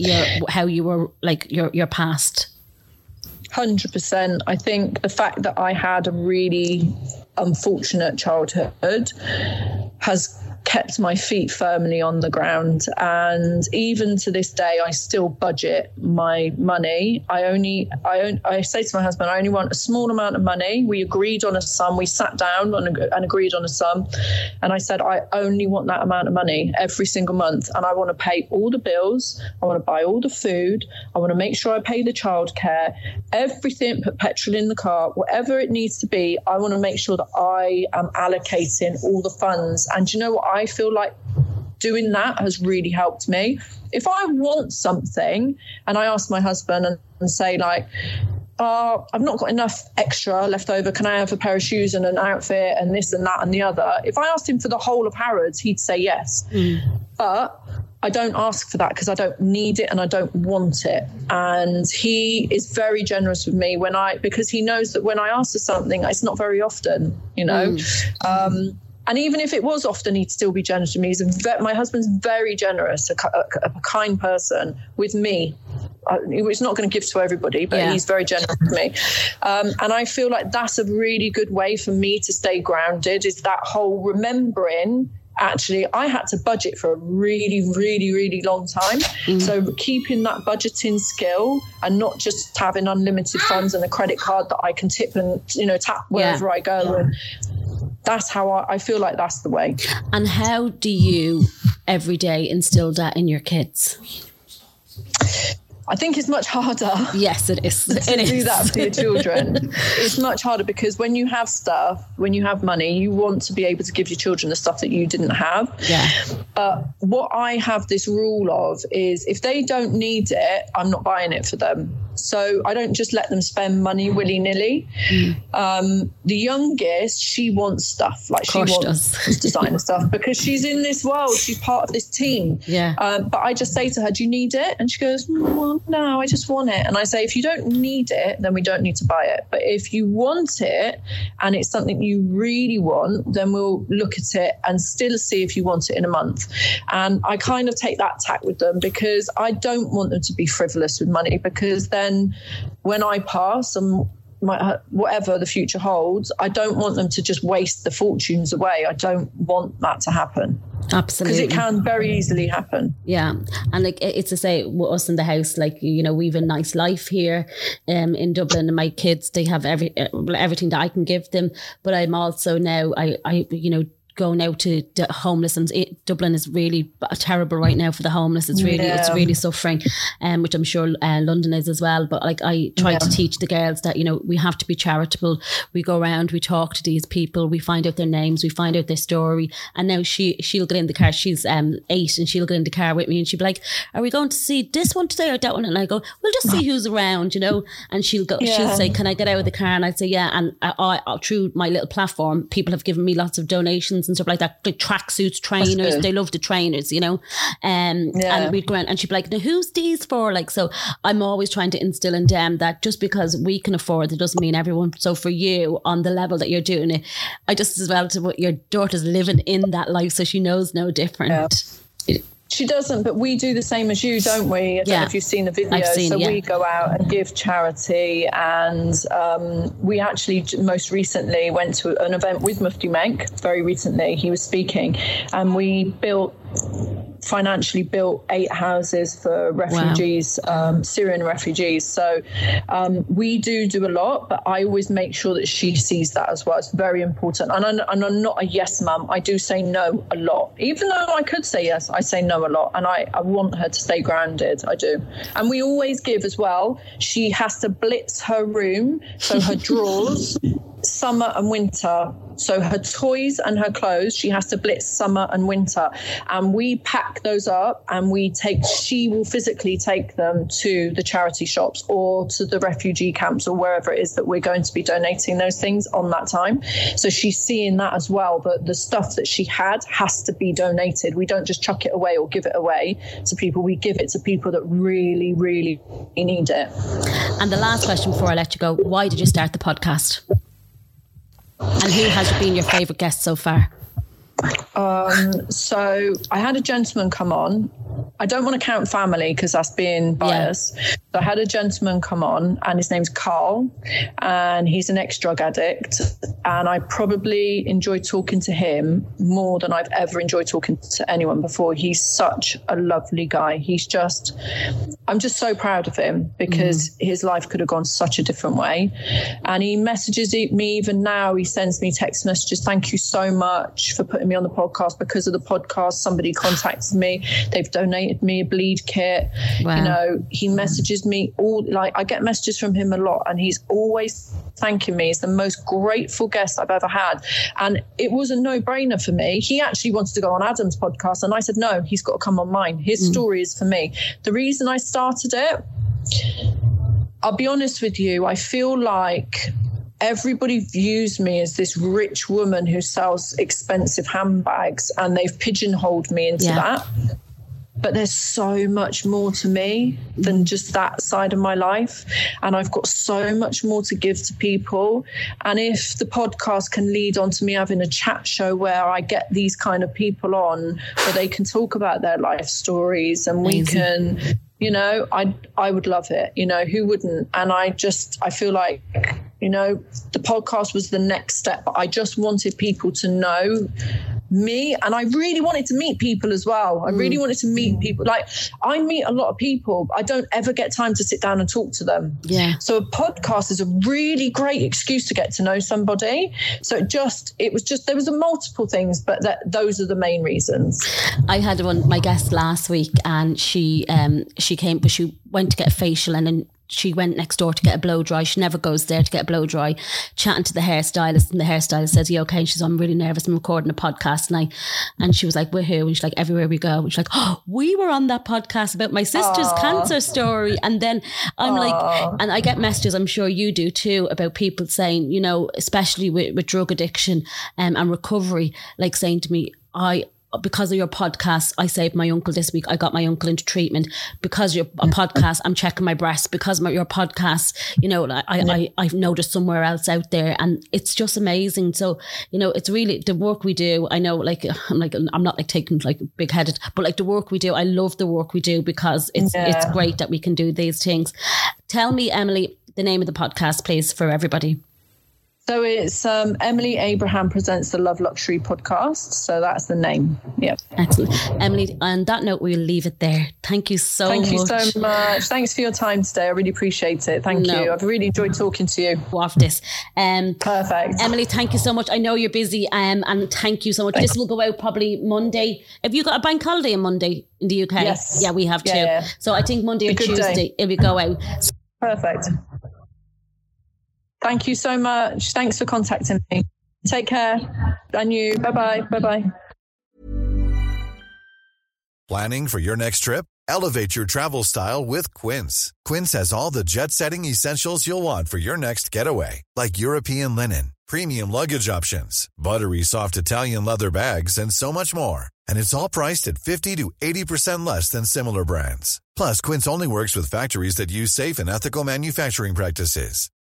how you were, like your past? 100%. I think the fact that I had a really unfortunate childhood has kept my feet firmly on the ground. And even to this day, I still budget my money. I say to my husband, I only want a small amount of money. We agreed on a sum. We sat down and agreed on a sum. And I said, I only want that amount of money every single month. And I want to pay all the bills. I want to buy all the food. I want to make sure I pay the childcare, everything, put petrol in the car, whatever it needs to be. I want to make sure that I am allocating all the funds. And you know what? I feel like doing that has really helped me. If I want something and I ask my husband and say I've not got enough extra left over. Can I have a pair of shoes and an outfit and this and that and the other? If I asked him for the whole of Harrods, he'd say yes. Mm. But I don't ask for that because I don't need it and I don't want it. And he is very generous with me because he knows that when I ask for something, it's not very often, and even if it was often, he'd still be generous to me. My husband's very generous, a kind person with me. He's not going to give to everybody, but he's very generous with me. And I feel like that's a really good way for me to stay grounded, is that whole remembering. Actually, I had to budget for a really, really, really long time. Mm. So keeping that budgeting skill and not just having unlimited funds and a credit card that I can tip and, tap wherever I go. Yeah. And, that's how I feel like that's the way. And how do you every day instill that in your kids? I think it's much harder. Yes, it is. Do that for your children. It's much harder because when you have money, you want to be able to give your children the stuff that you didn't have. Yeah. What I have this rule of is if they don't need it, I'm not buying it for them. So I don't just let them spend money willy-nilly. Mm. The youngest, she wants stuff. Like she wants designer stuff because she's in this world. She's part of this team. Yeah. But I just say to her, do you need it? And she goes, well, no, I just want it. And I say, if you don't need it, then we don't need to buy it. But if you want it and it's something you really want, then we'll look at it and still see if you want it in a month. And I kind of take that tack with them because I don't want them to be frivolous with money because then when I pass and whatever the future holds, I don't want them to just waste the fortunes away. I don't want that to happen. Absolutely. Because it can very easily happen. Yeah. And it's to say with us in the house, we've a nice life here in Dublin, and my kids, they have everything that I can give them. But I'm also now, I going out to homeless, and Dublin is really terrible right now for the homeless. It's really, it's really suffering, which I'm sure London is as well. But like I try to teach the girls that, you know, we have to be charitable. We go around, we talk to these people, we find out their names, we find out their story. And now she'll get in the car. She's 8 and she'll get in the car with me and she'll be like, are we going to see this one today or that one? And I go, we'll just see who's around, you know. And she'll go, she'll say, can I get out of the car? And I'd say, yeah. And I through my little platform, people have given me lots of donations and stuff like that, like tracksuits, trainers. They love the trainers, you know. And we'd go around and she'd be like, now who's these for? Like, so I'm always trying to instill in them that just because we can afford it doesn't mean everyone. So for you, on the level that you're doing it, I just as well to what your daughter's living in that life, so she knows no different. She doesn't, but we do the same as you, don't we? I don't know if you've seen the video. We go out and give charity, and we actually most recently went to an event with Mufti Menk. Very recently, he was speaking, and we financially built 8 houses for refugees, Syrian refugees. So we do a lot, but I always make sure that she sees that as well. It's very important. And I'm not a yes mum. I do say no a lot. Even though I could say yes, I say no a lot. And I want her to stay grounded. I do. And we always give as well. She has to blitz her room, so her drawers, summer and winter. So her toys and her clothes, she has to blitz summer and winter. And we pack those up and she will physically take them to the charity shops or to the refugee camps or wherever it is that we're going to be donating those things on that time. So she's seeing that as well. But the stuff that she had has to be donated. We don't just chuck it away or give it away to people. We give it to people that really, really need it. And the last question before I let you go, why did you start the podcast? And who has been your favourite guest so far? So I had a gentleman come on. I don't want to count family because that's being biased. Yeah. So I had a gentleman come on and his name's Carl and he's an ex-drug addict. And I probably enjoy talking to him more than I've ever enjoyed talking to anyone before. He's such a lovely guy. I'm just so proud of him because his life could have gone such a different way. And he messages me even now. He sends me text messages. Thank you so much for putting me on the podcast. Because of the podcast, somebody contacted me. They've donated me a bleed kit. Wow. You know, he messages me I get messages from him a lot and he's always thanking me. He's the most grateful guest I've ever had. And it was a no-brainer for me. He actually wanted to go on Adam's podcast and I said, no, he's got to come on mine. His story is for me. The reason I started it, I'll be honest with you, I feel like everybody views me as this rich woman who sells expensive handbags and they've pigeonholed me into that. But there's so much more to me than just that side of my life. And I've got so much more to give to people. And if the podcast can lead on to me having a chat show where I get these kind of people on, where they can talk about their life stories and we can, you know, I would love it. You know, who wouldn't? And I feel like, you know, the podcast was the next step. I just wanted people to know me, and I really wanted to meet people as well. I really wanted to meet people. Like, I meet a lot of people, but I don't ever get time to sit down and talk to them. Yeah. So a podcast is a really great excuse to get to know somebody. So there was a multiple things, but those are the main reasons. I had my guest last week, and she came, but she went to get a facial, and then she went next door to get a blow dry. She never goes there to get a blow dry. Chatting to the hairstylist, and the hairstylist says, "You okay?" And she's, "I'm really nervous. I'm recording a podcast." And she was like, "We're here." And she's like, "Everywhere we go." And she's like, "Oh, we were on that podcast about my sister's cancer story." And then I'm like, and I get messages, I'm sure you do too, about people saying, you know, especially with drug addiction and recovery, like saying to me, because of your podcast, I saved my uncle this week. I got my uncle into treatment. Because of your podcast, I'm checking my breasts. Because of your podcast, you know, I've noticed somewhere else out there. And it's just amazing. So, you know, it's really the work we do. I know, I'm not taking big headed, but the work we do, I love the work we do because it's great that we can do these things. Tell me, Emily, the name of the podcast, please, for everybody. So it's Emily Abraham Presents the Love Luxury Podcast. So that's the name. Yeah. Excellent. Emily, on that note, we'll leave it there. Thank you so much. Thank you so much. Thanks for your time today. I really appreciate it. Thank you. I've really enjoyed talking to you. Off this. Perfect. Emily, thank you so much. I know you're busy, and thank you so much. Thanks. This will go out probably Monday. Have you got a bank holiday on Monday in the UK? Yes. Yeah, we have too. Yeah. So I think Monday or Tuesday it will go out. Perfect. Thank you so much. Thanks for contacting me. Take care. And you. Bye-bye. Bye-bye. Planning for your next trip? Elevate your travel style with Quince. Quince has all the jet-setting essentials you'll want for your next getaway, like European linen, premium luggage options, buttery soft Italian leather bags, and so much more. And it's all priced at 50 to 80% less than similar brands. Plus, Quince only works with factories that use safe and ethical manufacturing practices.